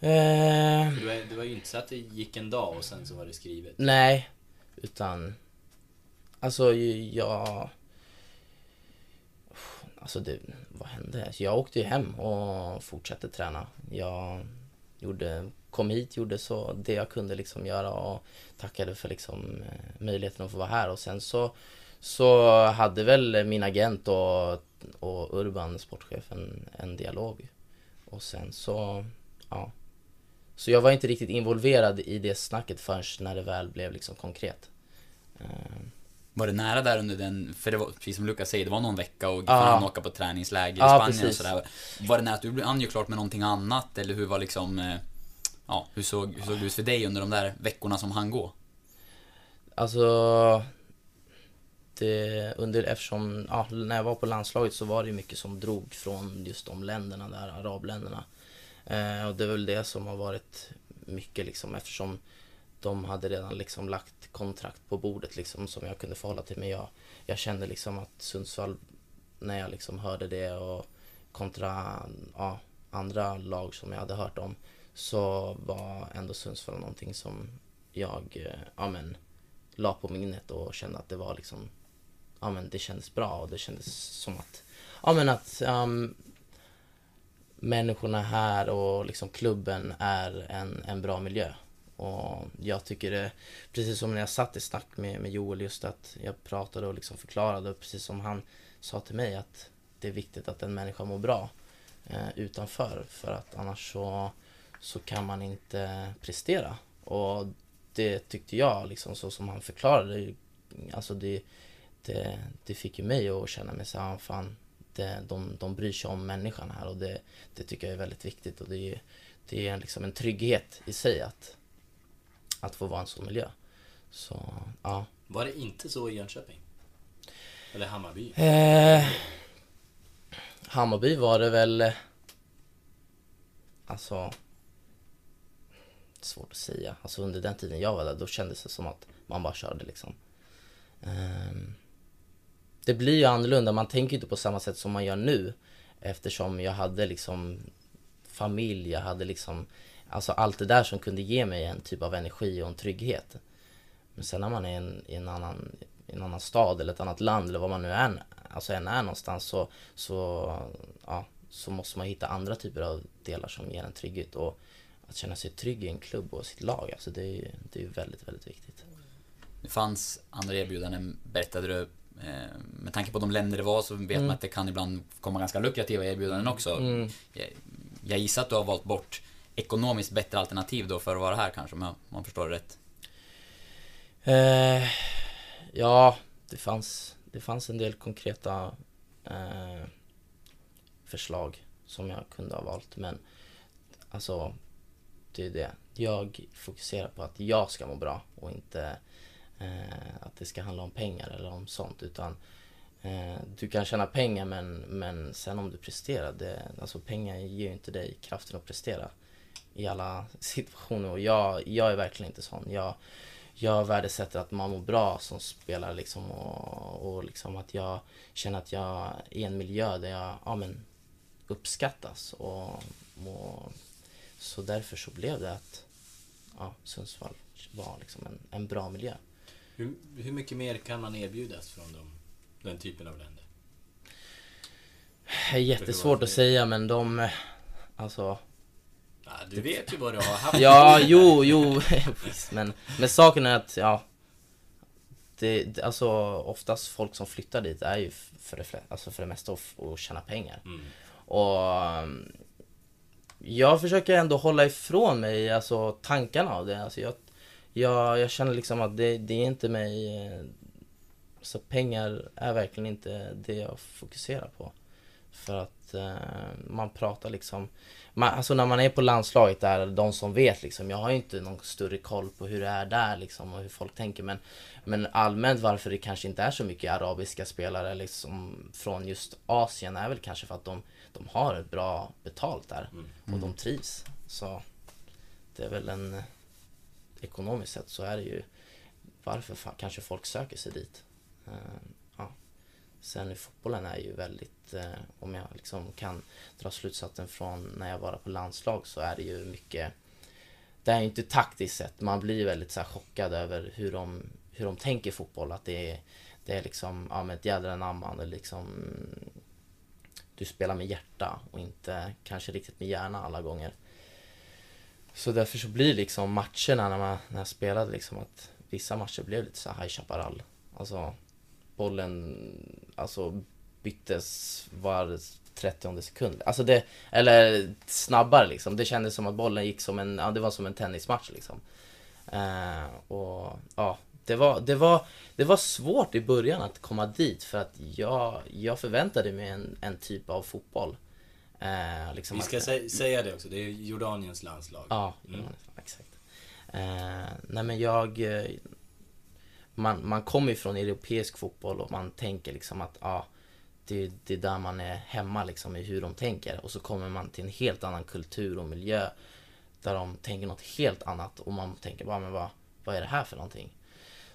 Eh... Du, var, det var ju inte så att det gick en dag och sen så var det skrivet. Nej, utan... Alltså jag, alltså det, vad hände? Jag åkte ju hem och fortsatte träna. Jag gjorde, kom hit, gjorde så det jag kunde liksom göra, och tackade för liksom möjligheten att få vara här. Och sen så, så hade väl min agent och, och Urban, sportchefen, en dialog. Och sen så, ja. Så jag var inte riktigt involverad i det snacket förrän när det väl blev liksom konkret. Var det nära där under den, för det var, precis som Luca säger, det var någon vecka och han åka på träningsläger i ja, Spanien precis. Och sådär. Var det nära att du blev anklart med någonting annat, eller hur var liksom, ja, hur såg, hur såg det ut för dig under de där veckorna som han går? Alltså, det, under, eftersom, ja, när jag var på landslaget så var det mycket som drog från just de länderna där, arabländerna. Eh, och det är väl det som har varit mycket liksom, eftersom de hade redan liksom lagt kontrakt på bordet liksom, som jag kunde förhålla till. Men jag, jag kände liksom att Sundsvall, när jag liksom hörde det och kontra ja, andra lag som jag hade hört om, så var ändå Sundsvall någonting som jag ja, men, la på minnet och kände att det var liksom, ja, men, det kändes bra, och det kändes som att, ja, men, att um, människorna här och liksom klubben är en, en bra miljö. Och jag tycker det, precis som när jag satt i snack med, med Joel, just att jag pratade och liksom förklarade, och precis som han sa till mig, att det är viktigt att en människa mår bra eh, utanför, för att annars så, så kan man inte prestera. Och det tyckte jag liksom, så som han förklarade, alltså det, det, det fick ju mig att känna mig så här, fan, det, de, de bryr sig om människan här, och det, det tycker jag är väldigt viktigt, och det, det är liksom en trygghet i sig att att få vara en sån miljö. Så, ja. Var det inte så i Jönköping? Eller Hammarby? Eh, Hammarby var det väl... Alltså... Svårt att säga. Alltså under den tiden jag var där, då kändes det som att man bara körde liksom. Eh, det blir ju annorlunda. Man tänker ju inte på samma sätt som man gör nu. Eftersom jag hade liksom familj, jag hade liksom... Alltså allt det där som kunde ge mig en typ av energi och en trygghet. Men sen när man är i en, i en, annan, i en annan stad eller ett annat land, eller vad man nu än, alltså än är någonstans, så, så ja, så måste man hitta andra typer av delar som ger en trygghet. Och att känna sig trygg i en klubb och sitt lag, alltså det är det är väldigt, väldigt viktigt. Det fanns andra erbjudanden, berättade du. Med tanke på de länder det var så vet mm. man att det kan ibland komma ganska lukrativa erbjudanden också. Mm. Jag, jag gissar att du har valt bort ekonomiskt bättre alternativ då för att vara här kanske, men man förstår det rätt. Eh, ja, det fanns, det fanns en del konkreta eh, förslag som jag kunde ha valt, men alltså det är det. Jag fokuserar på att jag ska må bra och inte Eh, att det ska handla om pengar eller om sånt, utan eh, du kan tjäna pengar men, men sen om du presterar det, alltså pengar ger ju inte dig kraften att prestera i alla situationer, och jag, jag är verkligen inte sån. Jag, jag värdesätter att man mår bra som spelare liksom, och, och liksom att jag känner att jag är i en miljö där jag ja, men, uppskattas och, och så därför så blev det att ja, Sundsvall var liksom en, en bra miljö. Hur, hur mycket mer kan man erbjudas från de, den typen av länder? Jättesvårt att säga, men de... Alltså... Ja, du det, vet ju vad du har haft. Ja, jo, jo. Visst, men, men saken är att... Ja, det, alltså, oftast folk som flyttar dit är ju för det, alltså för det mesta att, att tjäna pengar. Mm. Och... Jag försöker ändå hålla ifrån mig alltså, tankarna av det. Alltså, jag... Jag, jag känner liksom att det, det är inte mig, så pengar är verkligen inte det jag fokuserar på. För att eh, man pratar liksom, man, alltså när man är på landslaget där, de som vet liksom, jag har ju inte någon större koll på hur det är där liksom och hur folk tänker. Men, men allmänt varför det kanske inte är så mycket arabiska spelare liksom från just Asien är väl kanske för att de, de har ett bra betalt där mm. och de trivs. Så det är väl en... ekonomiskt sett så är det ju varför fan, kanske folk söker sig dit. Uh, ja. Sen i fotbollen är ju väldigt uh, om jag liksom kan dra slutsatsen från när jag var på landslag så är det ju mycket, det är ju inte taktiskt sett, man blir väldigt så här, chockad över hur de, hur de tänker fotboll, att det är, det är liksom ja, med ett jädra anamman eller liksom du spelar med hjärta och inte kanske riktigt med hjärna alla gånger. Så därför så blir liksom matcherna när, man, när jag spelade liksom att vissa matcher blev lite så här High Chaparral. Alltså bollen alltså byttes var trettionde sekund. Alltså det, eller snabbare liksom. Det kändes som att bollen gick som en, ja, det var som en tennismatch liksom. Eh, och ja, det var, det, var, det var svårt i början att komma dit för att jag, jag förväntade mig en, en typ av fotboll. Eh, liksom Vi ska att, sä- säga det också, det är Jordaniens landslag. Ja, mm. exakt. Eh, nej men jag man, man kommer ju från europeisk fotboll och man tänker liksom att ja, ah, det, det är där man är hemma liksom i hur de tänker, och så kommer man till en helt annan kultur och miljö där de tänker något helt annat och man tänker bara men vad, vad är det här för någonting?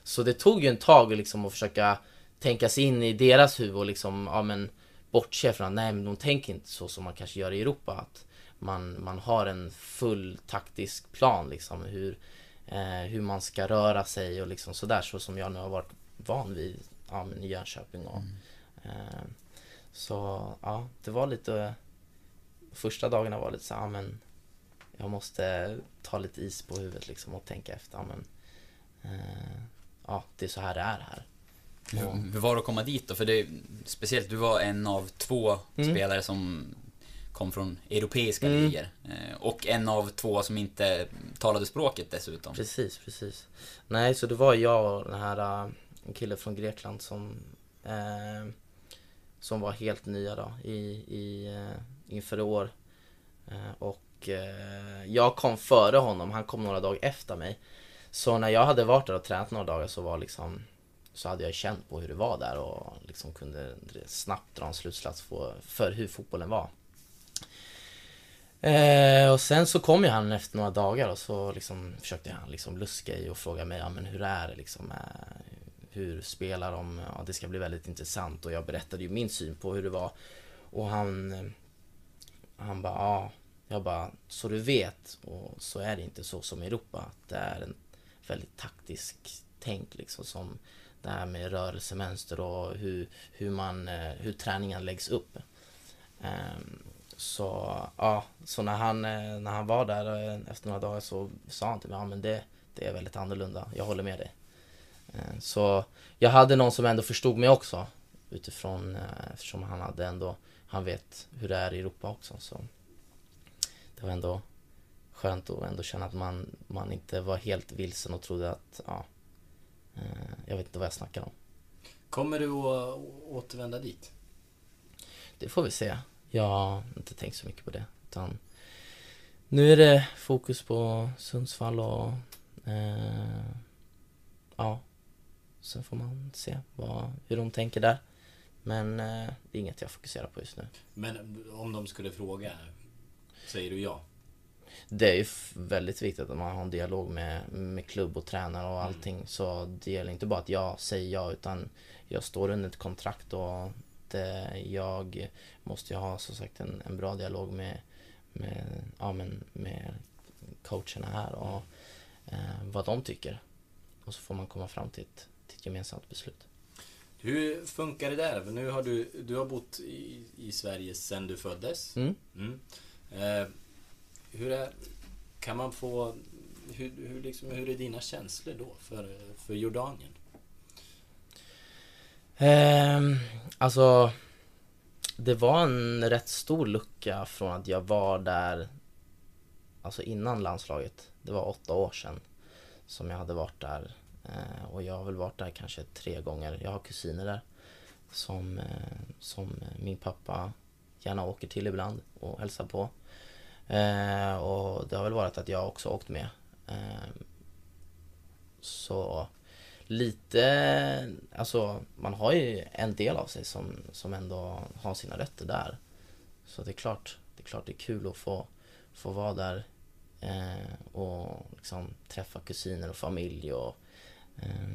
Så det tog ju en tag liksom att försöka tänka sig in i deras huvud och liksom ja ah, men bortse från, nej men de tänker inte så som man kanske gör i Europa, att man, man har en full taktisk plan liksom, hur, eh, hur man ska röra sig och liksom sådär, så som jag nu har varit van vid ja, men i Jönköping och, mm. eh, så ja, det var lite första dagarna var lite så ja, men jag måste ta lite is på huvudet liksom och tänka efter ja, men, eh, ja, det är så här det är här. Hur var det att komma dit då? För det, speciellt du var en av två mm. spelare som kom från europeiska mm. ligor och en av två som inte talade språket dessutom. Precis, precis. Nej, så det var jag och den här killen från Grekland som eh, som var helt nya då i, i, inför år eh, och eh, jag kom före honom, han kom några dagar efter mig. Så när jag hade varit där och tränat några dagar så var liksom så hade jag känt på hur det var där och liksom kunde snabbt dra en slutsats för, för hur fotbollen var. Eh, och sen så kom ju han efter några dagar och så liksom försökte han liksom luska i och fråga mig ja, men hur är det liksom, eh, hur spelar de? Ja, det ska bli väldigt intressant och jag berättade ju min syn på hur det var. Och han han bara ja, jag bara så du vet, och så är det inte så som i Europa att det är en väldigt taktisk tänk liksom som det här med rörelsemönster och hur, hur, man, hur träningen läggs upp. Um, Så ja, så när han, när han var där efter några dagar så sa han till mig, ja men det, det är väldigt annorlunda, jag håller med dig. Så jag hade någon som ändå förstod mig också, utifrån, eftersom han hade ändå, han vet hur det är i Europa också. Så det var ändå skönt att ändå känna att man, man inte var helt vilsen och trodde att, ja, jag vet inte vad jag snackar om. Kommer du att återvända dit? Det får vi se. Jag har inte tänkt så mycket på det. Utan nu är det fokus på Sundsvall och eh, ja, sen får man se vad, hur de tänker där. Men eh, det är inget jag fokuserar på just nu. Men om de skulle fråga, säger du ja? Det är ju väldigt viktigt att man har en dialog med, med klubb och tränare och allting. Mm. Så det gäller inte bara att jag säger ja, utan jag står under ett kontrakt och jag måste ju ha, som sagt, en, en bra dialog med, med, ja, men, med coacherna här och eh, vad de tycker. Och så får man komma fram till ett, till ett gemensamt beslut. Hur funkar det där? Nu har du, du har bott i, i Sverige sedan du föddes. Mm. Mm. Eh, hur är, kan man få, hur, hur, liksom, hur är dina känslor då för, för Jordanien? Eh, alltså det var en rätt stor lucka från att jag var där, alltså innan landslaget. Det var åtta år sedan som jag hade varit där, eh, och jag har väl varit där kanske tre gånger. Jag har kusiner där som, eh, som min pappa gärna åker till ibland och hälsar på, eh, och det har väl varit att jag också åkt med, eh, så lite, alltså man har ju en del av sig som, som ändå har sina rötter där. Så det är klart, det är klart det är kul att få, få vara där, eh, och liksom träffa kusiner och familj och eh,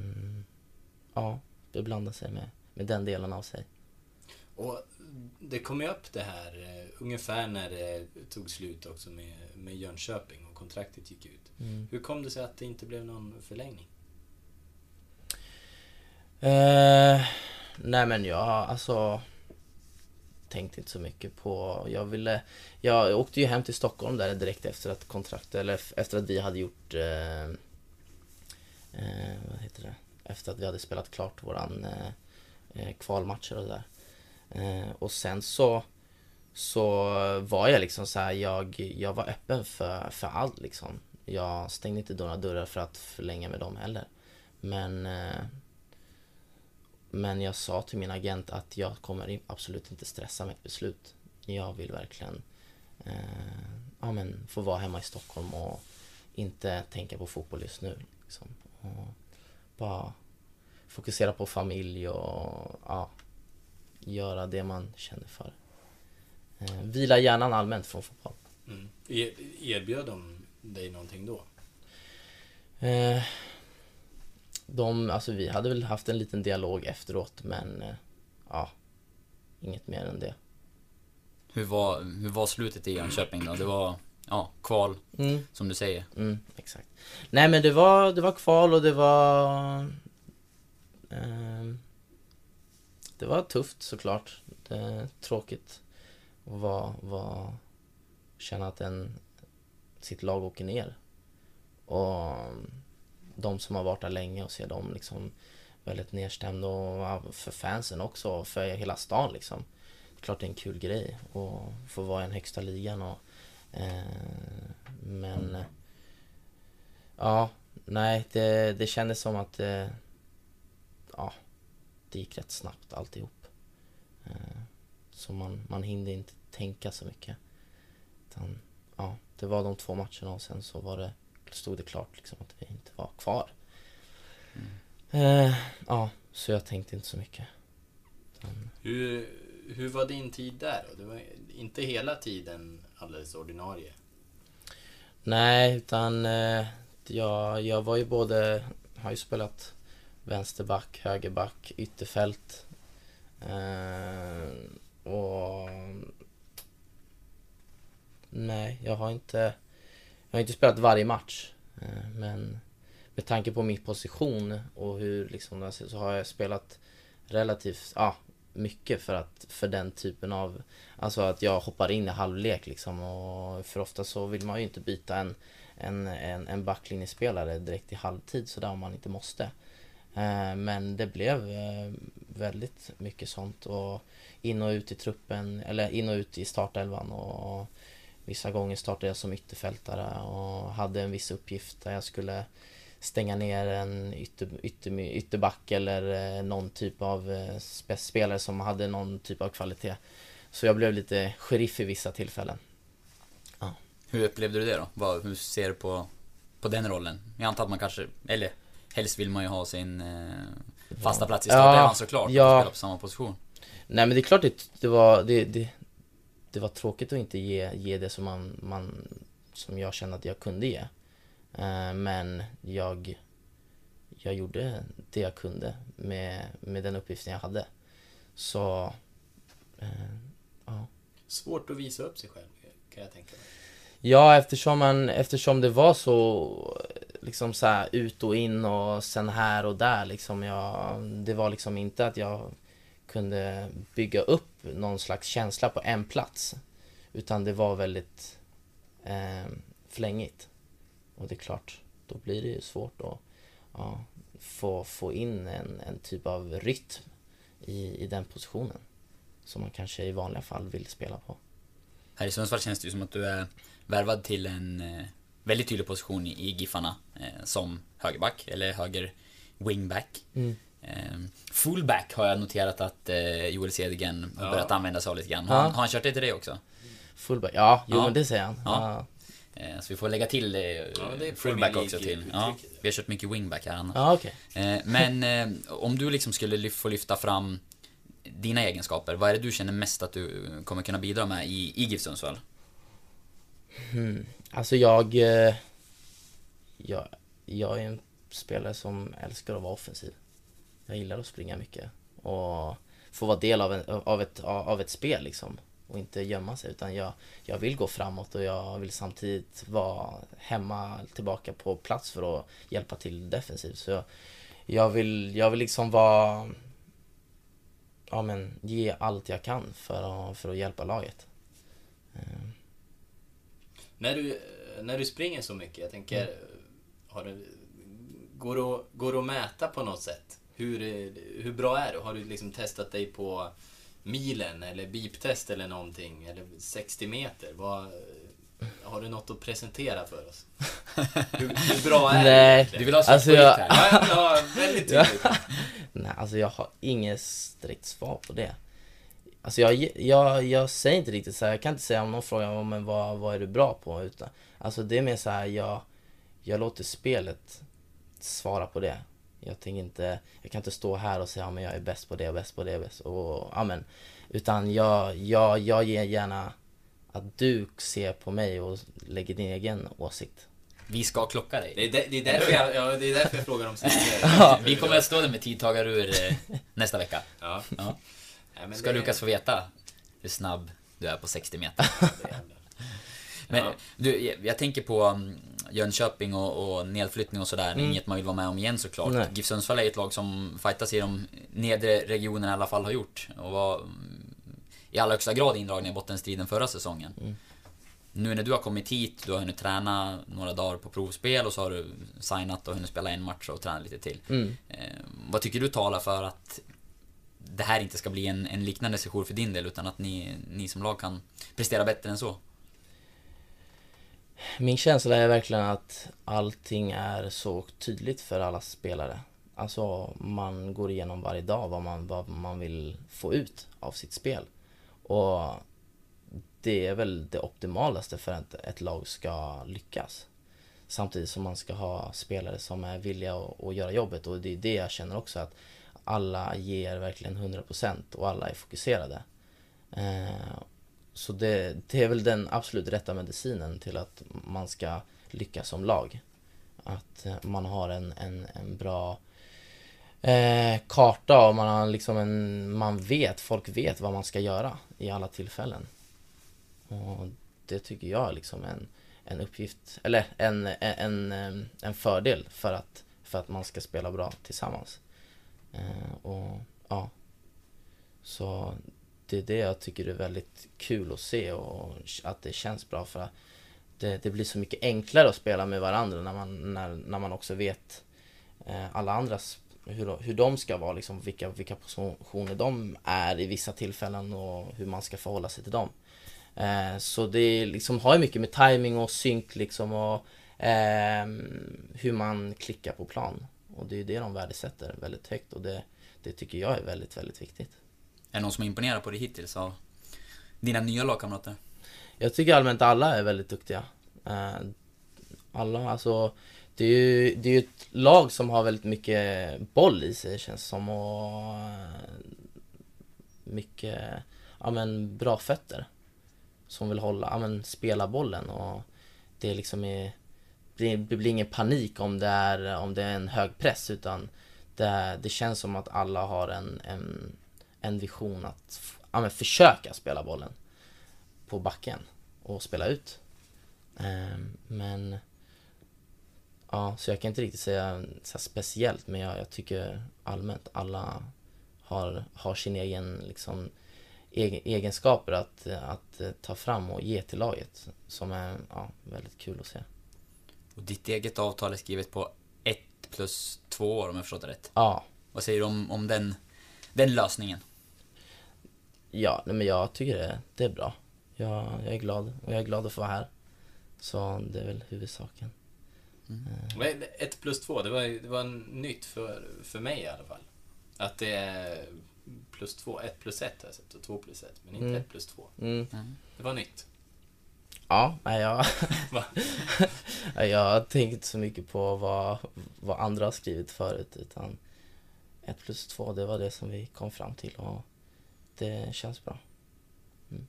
ja, beblanda sig med, med den delen av sig. Och det kom ju upp det här eh, ungefär när det tog slut också med, med Jönköping och kontraktet gick ut. Mm. Hur kom det sig att det inte blev någon förlängning? Uh, nej men jag alltså tänkte inte så mycket på, jag ville, jag åkte ju hem till Stockholm där direkt efter att kontrakt, eller efter att vi hade gjort uh, uh, vad heter det, efter att vi hade spelat klart våran uh, uh, kvalmatcher och det där, uh, och sen så så var jag liksom så här, jag, jag var öppen för, för allt liksom, jag stängde inte några dörrar för att förlänga med dem heller, men uh, men jag sa till min agent att jag kommer absolut inte stressa med ett beslut. Jag vill verkligen eh, ja, men, få vara hemma i Stockholm och inte tänka på fotboll just nu. Liksom. Och bara fokusera på familj och ja, göra det man känner för. Eh, vila hjärnan allmänt från fotboll. Mm. Er, erbjöd de dig någonting då? Eh... De, alltså vi hade väl haft en liten dialog efteråt, men ja, inget mer än det. Hur var, hur var slutet i Jönköping då? Det var ja, kval, mm. som du säger. Mm, exakt. Nej men det var, det var kval och det var eh, det var tufft såklart. Det, tråkigt att var, var, känna att en, sitt lag åker ner. Och de som har varit där länge och ser dem liksom väldigt nedstämda, och för fansen också och för hela stan liksom. Det är klart det är en kul grej och få vara i den högsta ligan och eh, men ja, nej det, det kändes som att eh, ja, det gick rätt snabbt alltihop, eh, så man, man hinner inte tänka så mycket, utan ja, det var de två matcherna och sen så var det, stod det klart liksom att vi inte var kvar. Mm. Eh, ja, så jag tänkte inte så mycket. Men... Hur, hur var din tid där då? Det var inte hela tiden alldeles ordinarie. Nej, utan eh, jag, jag var ju både, har ju spelat vänsterback, högerback, ytterfält, eh, och nej, jag har inte Jag har inte spelat varje match, men med tanke på min position och hur liksom, så har jag spelat relativt, ja, mycket för att för den typen av, alltså att jag hoppar in i halvlek liksom, och för ofta så vill man ju inte byta en en en, en backlinjespelare direkt i halvtid så där om man inte måste. Men det blev väldigt mycket sånt, och in och ut i truppen, eller in och ut i startelvan, och vissa gånger startade jag som ytterfältare och hade en viss uppgift där jag skulle stänga ner en ytter, ytter, ytterback eller någon typ av spelare som hade någon typ av kvalitet. Så jag blev lite sheriff i vissa tillfällen. Ja. Hur upplevde du det då? Vad, hur ser du på, på den rollen? Jag antar att man kanske, eller helst vill man ju ha sin eh, fasta plats i starten, ja, såklart, ja. Och spela på samma position. Nej, men det är klart det, det var det, det, det var tråkigt att inte ge, ge det som man, man som jag kände att jag kunde ge. Eh, men jag jag gjorde det jag kunde med med den uppgiften jag hade. Så eh, ja. Svårt att visa upp sig själv, kan jag tänka mig. Ja, eftersom man eftersom det var så liksom så här, ut och in och sen här och där liksom, jag, det var liksom inte att jag kunde bygga upp någon slags känsla på en plats, utan det var väldigt eh, flängigt, och det är klart då blir det ju svårt att ja, få, få in en, en typ av rytm i, i den positionen som man kanske i vanliga fall vill spela på. Här i Sundsvall känns det ju som att du är värvad till en eh, väldigt tydlig position i Giffarna, eh, som högerback eller höger wingback. Mm. Eh, fullback har jag noterat att eh, Joel Cedergren har ja. börjat använda sig av lite grann. Har, ja. han, har han kört det till det också? Fullback, ja, jo, ja. Men det säger han. Ja. Ja. Eh, så vi får lägga till eh, ja, det fullback också till. Ja. Vi har kört mycket wingback här annars. Ja, okay. eh, men eh, om du liksom skulle lyf- få lyfta fram dina egenskaper, vad är det du känner mest att du kommer kunna bidra med i, i GIF Sundsvall? Mm. Alltså jag, jag jag är en spelare som älskar att vara offensiv. Jag gillar att springa mycket och få vara del av, en, av, ett, av ett spel liksom, och inte gömma sig, utan jag, jag vill gå framåt, och jag vill samtidigt vara hemma tillbaka på plats för att hjälpa till defensivt. Så jag, jag, vill, jag vill liksom vara, ja, men ge allt jag kan för att, för att hjälpa laget. När du, när du springer så mycket, jag tänker, mm. har du, går, du, går du att mäta på något sätt? Hur, hur bra är du? Har du liksom testat dig på milen eller beep-test eller någonting? Eller sextio meter? Vad, har du något att presentera för oss? Hur, hur bra är Nej. du? Du vill ha alltså jag... här. Ja, väldigt tydligt. Nej, alltså jag har inget strikt svar på det. Alltså jag, jag, jag säger inte riktigt så här, jag kan inte säga om någon frågar om, men vad, vad är du bra på? Utan, alltså det är mer så här, jag, jag låter spelet svara på det. Jag tänker inte, jag kan inte stå här och säga, ja, men jag är bäst på det, bäst på det, bäst. Och, ja, men, utan jag, jag, jag ger gärna att du ser på mig och lägger din egen åsikt. Vi ska klocka dig. Det är, det är, därför, jag, ja, det är därför jag frågar om ja. Vi kommer att stå där med tidtagare ur eh, nästa vecka. Ja, ja. Nej, men ska det... Lukas få veta hur snabb du är på sextio meter. Men ja. du, jag tänker på Jönköping och, och nedflyttning och sådär. Mm. Inget man vill vara med om igen såklart. Nej. GIF Sundsvall är ett lag som fightas i de nedre regionerna i alla fall, har gjort. Och var i allra högsta grad indragna i bottenstriden förra säsongen. Mm. Nu när du har kommit hit, du har hunnit träna några dagar på provspel, och så har du signat och hunnit spela en match och träna lite till. Mm. Eh, vad tycker du talar för att det här inte ska bli en, en liknande session för din del, utan att ni, ni som lag kan prestera bättre än så? Min känsla är verkligen att allting är så tydligt för alla spelare. Alltså man går igenom varje dag vad man, vad man vill få ut av sitt spel. Och det är väl det optimalaste för att ett lag ska lyckas. Samtidigt som man ska ha spelare som är villiga att, att göra jobbet. Och det är det jag känner också, att alla ger verkligen hundra procent och alla är fokuserade. Eh, så det, det är väl den absolut rätta medicinen till att man ska lyckas som lag. Att man har en, en, en bra eh, karta, och man har liksom en, man vet, folk vet vad man ska göra i alla tillfällen. Och det tycker jag är liksom en, en uppgift, eller en, en, en, en fördel för att, för att man ska spela bra tillsammans. Och ja, Så det är det jag tycker är väldigt kul att se, och att det känns bra, för det, det blir så mycket enklare att spela med varandra när man, när, när man också vet eh, alla andras, hur, hur de ska vara, liksom, vilka, vilka positioner de är i vissa tillfällen och hur man ska förhålla sig till dem. Eh, så det liksom har ju mycket med timing och synk liksom, och eh, hur man klickar på plan. Och det är ju det de värdesätter väldigt högt, och det, det tycker jag är väldigt, väldigt viktigt. Är någon som är imponerad på dig hittills av dina nya lagkamrater? Jag tycker allmänt alla är väldigt duktiga. Alla, alltså, det är ju, det är ju ett lag som har väldigt mycket boll i sig, känns som, och mycket, ja, men, bra fötter som vill hålla, ja, men, spela bollen, och det liksom är, det blir ingen panik om det är, om det är en hög press, utan det, det känns som att alla har en, en, en vision att ja, men, försöka spela bollen på backen och spela ut. Men ja, så jag kan inte riktigt säga så speciellt, men jag, jag tycker allmänt alla har, har sin egen liksom, egen, egenskaper att, att ta fram och ge till laget, som är ja, väldigt kul att se. Och ditt eget avtal är skrivet på ett plus två år, om jag förstår det rätt. Ja. Vad säger du om, om den, den lösningen? Ja, men jag tycker det, det är bra. Jag, jag är glad, och jag är glad att få vara här. Så det är väl huvudsaken. Mm. ett plus två, det var, det var nytt för, för mig i alla fall. Att det är plus två, ett plus ett har jag sett, och två plus ett, men inte mm. ett plus två. Mm. Det var nytt. Ja, nej, jag, jag har tänkt så mycket på vad, vad andra har skrivit förut, utan ett plus två, det var det som vi kom fram till, och det känns bra. Mm.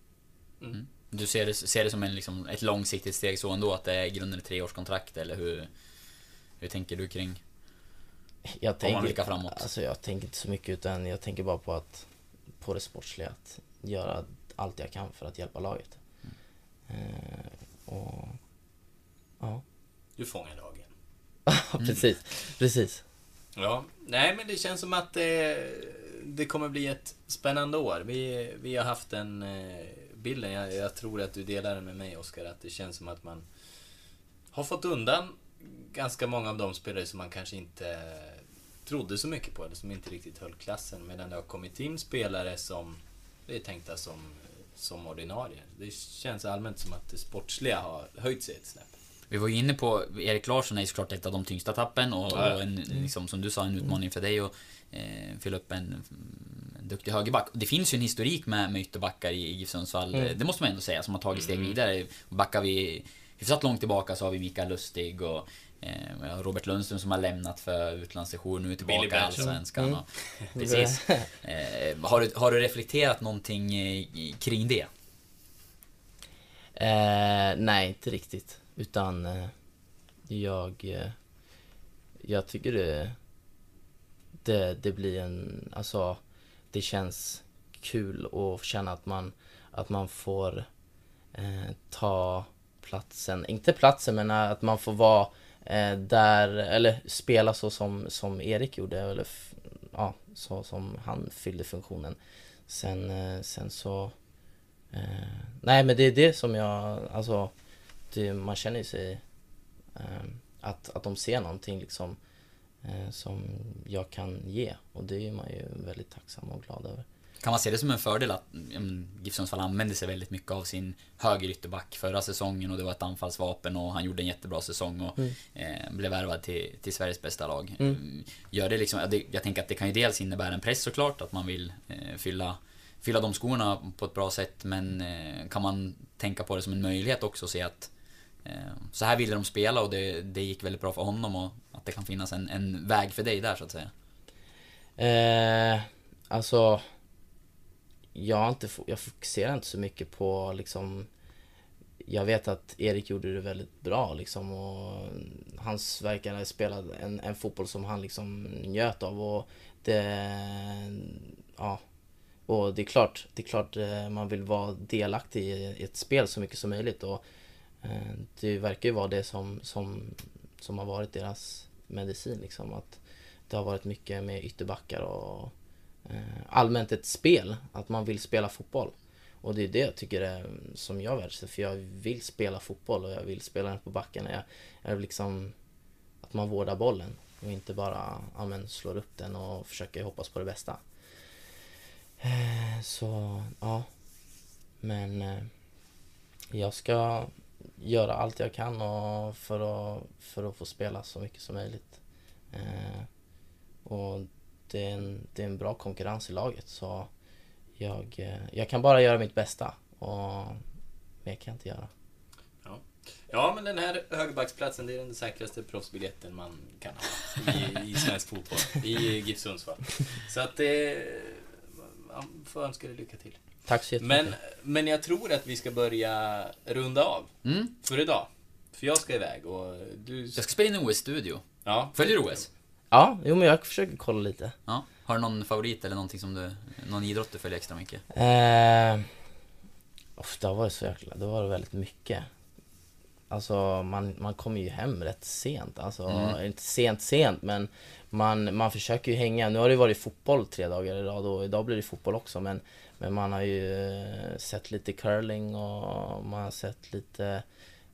Mm. Du ser det, ser det som en, liksom, ett långsiktigt steg så ändå, att det är i grunden ett treårskontrakt, eller hur, hur tänker du kring jag tänker, om man blickar framåt? Alltså, jag tänker inte så mycket, utan jag tänker bara på, att, på det sportsliga, att göra allt jag kan för att hjälpa laget. Och, ja. Du fångar lagen. precis, mm. precis. Ja, nej, men det känns som att det, det kommer bli ett spännande år. Vi, vi har haft en bilden, jag, jag tror att du delar den med mig, Oskar, att det känns som att man har fått undan ganska många av de spelare som man kanske inte trodde så mycket på, eller som inte riktigt höll klassen, medan det har kommit in spelare som det är tänkta som som ordinarie. Det känns allmänt som att det sportsliga har höjt sig ett snäpp. Vi var ju inne på Erik Larsson är ju såklart ett av de tyngsta tappen, och, och en, liksom, som du sa, en utmaning för dig att eh, fylla upp en, en duktig högerback. Det finns ju en historik med, med ytterbackar i GIF Sundsvall, mm. det måste man ändå säga, som har tagit steg vidare. Backar vi hyfsat långt tillbaka så har vi Mikael Lustig och eh, Robert Lundström som har lämnat för utlandssession, nu är tillbaka i Allsvenskan. Mm. Precis. Eh, har, du, har du reflekterat någonting kring det? Eh, nej, inte riktigt. Utan eh, jag, eh, jag tycker det, det, det blir en, alltså det känns kul att känna att man, att man får eh, ta platsen, inte platsen, men att man får vara eh, där, eller spela så som, som Erik gjorde, eller f- ja, så som han fyllde funktionen. Sen, eh, sen så, eh, nej, men det är det som jag, alltså det, man känner ju sig eh, att, att de ser någonting liksom, eh, som jag kan ge, och det är man ju väldigt tacksam och glad över. Kan man se det som en fördel att GIF Sundsvall använde sig väldigt mycket av sin höger ytterback förra säsongen, och det var ett anfallsvapen, och han gjorde en jättebra säsong och mm. eh, blev värvad till, till Sveriges bästa lag. Mm. Gör det liksom, det, jag tänker att det kan ju dels innebära en press såklart, att man vill eh, fylla fylla de skorna på ett bra sätt, men eh, kan man tänka på det som en möjlighet också och se att eh, så här ville de spela, och det, det gick väldigt bra för honom, och att det kan finnas en, en väg för dig där så att säga. Eh, alltså jag inte jag fokuserar inte så mycket på liksom, jag vet att Erik gjorde det väldigt bra liksom, och hans verkar spela en en fotboll som han liksom njöt av, och det ja och det är klart det är klart man vill vara delaktig i ett spel så mycket som möjligt, och det verkar ju vara det som som som har varit deras medicin liksom, att det har varit mycket med ytterbackar och allmänt ett spel, att man vill spela fotboll. Och det är det jag tycker är, som jag värdesätter, för jag vill spela fotboll och jag vill spela den på backen. Jag är liksom att man vårdar bollen och inte bara ja, men, slår upp den och försöker hoppas på det bästa. Så ja, men jag ska göra allt jag kan och för att för att få spela så mycket som möjligt. Och det är en, det är en bra konkurrens i laget, så jag, jag kan bara göra mitt bästa och mer kan jag inte göra. Ja. Ja, men den här högerbacksplatsen, det är den säkraste proffsbiljetten man kan ha i, i svensk fotboll, i GIF Sundsvall. Så att det man får önska dig lycka till. Tack så jättemycket. Men, men jag tror att vi ska börja runda av mm. för idag. För jag ska iväg och du... Jag ska spela in O S-studio. Ja. Följer du O S? Ja, jo, men jag försöker kolla lite. Ja. Har du någon favorit eller någonting som du, någon idrott du följer extra mycket? Eh, ofta var det så jäkla, då var det väldigt mycket. Alltså man, man kommer ju hem rätt sent. Alltså mm. inte sent sent, men man, man försöker ju hänga. Nu har det varit fotboll tre dagar idag och idag blir det fotboll också. Men, men man har ju sett lite curling och man har sett lite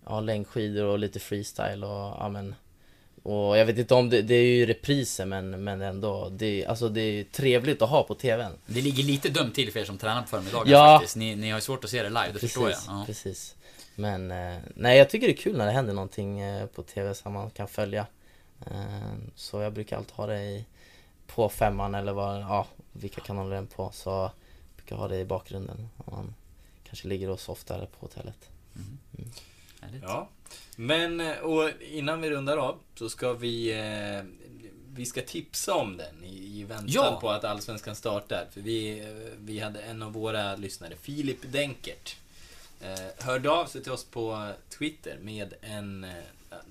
ja, längdskidor och lite freestyle och ja, men och jag vet inte om det, det är ju repriser, men, men ändå, det, alltså det är trevligt att ha på tvn. Det ligger lite dömt till för er som tränar på förmiddagen ja. faktiskt. Ni, ni har ju svårt att se det live, det precis, förstår jag. Ja. Precis. Men nej, jag tycker det är kul när det händer någonting på tv som man kan följa. Så jag brukar alltid ha det i, på femman eller vad, ja, vilka kanaler den på. Så jag brukar ha det i bakgrunden. Man kanske ligger och softare på hotellet. Mm. Mm. Ja, men och innan vi rundar av så ska vi eh, vi ska tipsa om den i, i väntan ja. på att Allsvenskan startar, för vi, vi hade en av våra lyssnare, Filip Denkert, eh, hörde av sig till oss på Twitter med en,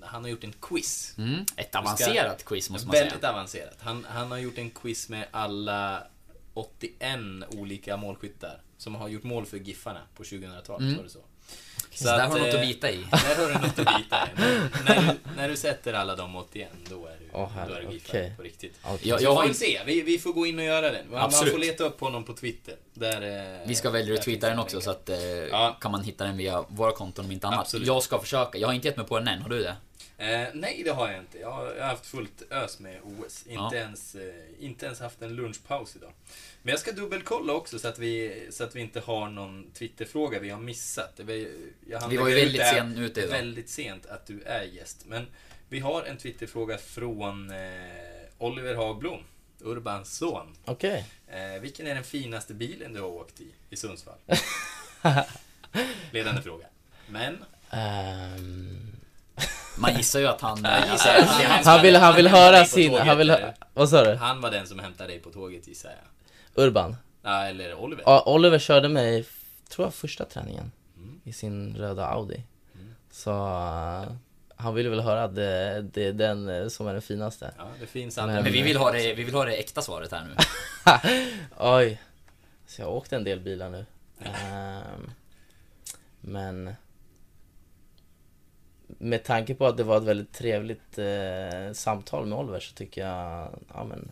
han har gjort en quiz. Mm, ett avancerat ska, quiz måste man väldigt säga. Väldigt avancerat. Han, han har gjort en quiz med alla åttioen olika målskyttar som har gjort mål för Giffarna på tjugohundratalet, mm. var det så? Så, så att, där har du något att bita i. Där har du något att bita i. Men när, du, när du sätter alla dem åt igen, då är du, oh, då är du okay. på riktigt. Okay. Jag, jag får en... se. Vi, vi får gå in och göra den. Man, man får leta upp honom på Twitter. Där, vi ska välja att tweeta den också, så att, ja. kan man hitta den via våra konton om inte annat. Absolut. Jag ska försöka. Jag har inte gett mig på den än. Har du det? Eh, nej, det har jag inte. Jag har, jag har haft fullt ös med O S. Inte, ja. ens, eh, inte ens haft en lunchpaus idag. Men jag ska dubbelkolla också så att vi, så att vi inte har någon Twitterfråga vi har missat. Vi, jag vi var ju väldigt, sen ute väldigt sent att du är gäst. Men vi har en Twitterfråga från eh, Oliver Hagblom, Urbans son. Okej. Okay. Eh, vilken är den finaste bilen du har åkt i i Sundsvall? Ledande fråga. Men... Um... Man gissar ju att han alltså, han, han, han vill han vill han höra sin tåget, han vill vad sa du? Han var den som hämtade dig på tåget, gissar jag. Urban. Ja, eller Oliver. Ja, Oliver körde mig tror jag första träningen mm. i sin röda Audi. Mm. Så han ville väl höra att det, det är den som är den finaste. Ja, det finns andra. Men, men vi vill ha det vi vill ha det äkta svaret här nu. Oj. Så jag har åkt en del bilar nu. um, men med tanke på att det var ett väldigt trevligt eh, samtal med Oliver, så tycker jag ja, men,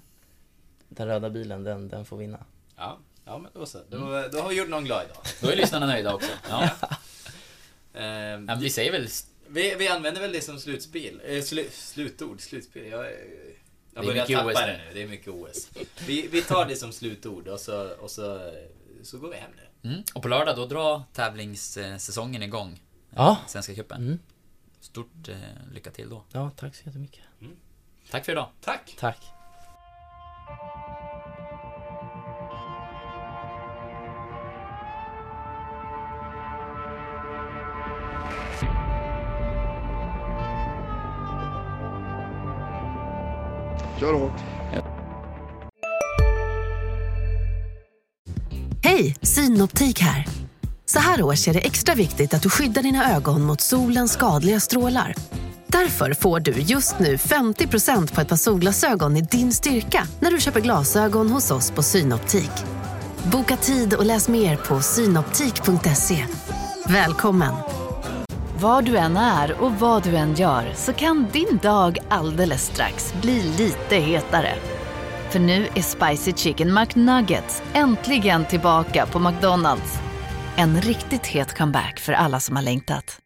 den röda bilen, den, den får vinna. Ja, ja men då så. Då, då har vi gjort någon glad idag. Då är lyssnarna nöjda också. Ja. ehm, ja, vi, säger väl... vi, vi använder väl det som slutspel. Eh, slu, slutord, slutspel. Jag, jag börjar tappa det nu. Det är mycket O S. Vi, vi tar det som slutord och så, och så, så går vi hem nu. Mm. Och på lördag då drar tävlingssäsongen igång. Ja. Svenska cupen. Mm. Stort eh, lycka till då. Ja, tack så jättemycket. Mm. Tack för idag. Tack. Tack. Kör hårt. Hej, Synoptik här. Så här års är det extra viktigt att du skyddar dina ögon mot solens skadliga strålar. Därför får du just nu femtio procent på ett par solglasögon i din styrka när du köper glasögon hos oss på Synoptik. Boka tid och läs mer på synoptik punkt se. Välkommen! Var du än är och vad du än gör så kan din dag alldeles strax bli lite hetare. För nu är Spicy Chicken McNuggets äntligen tillbaka på McDonald's. En riktigt het comeback för alla som har längtat.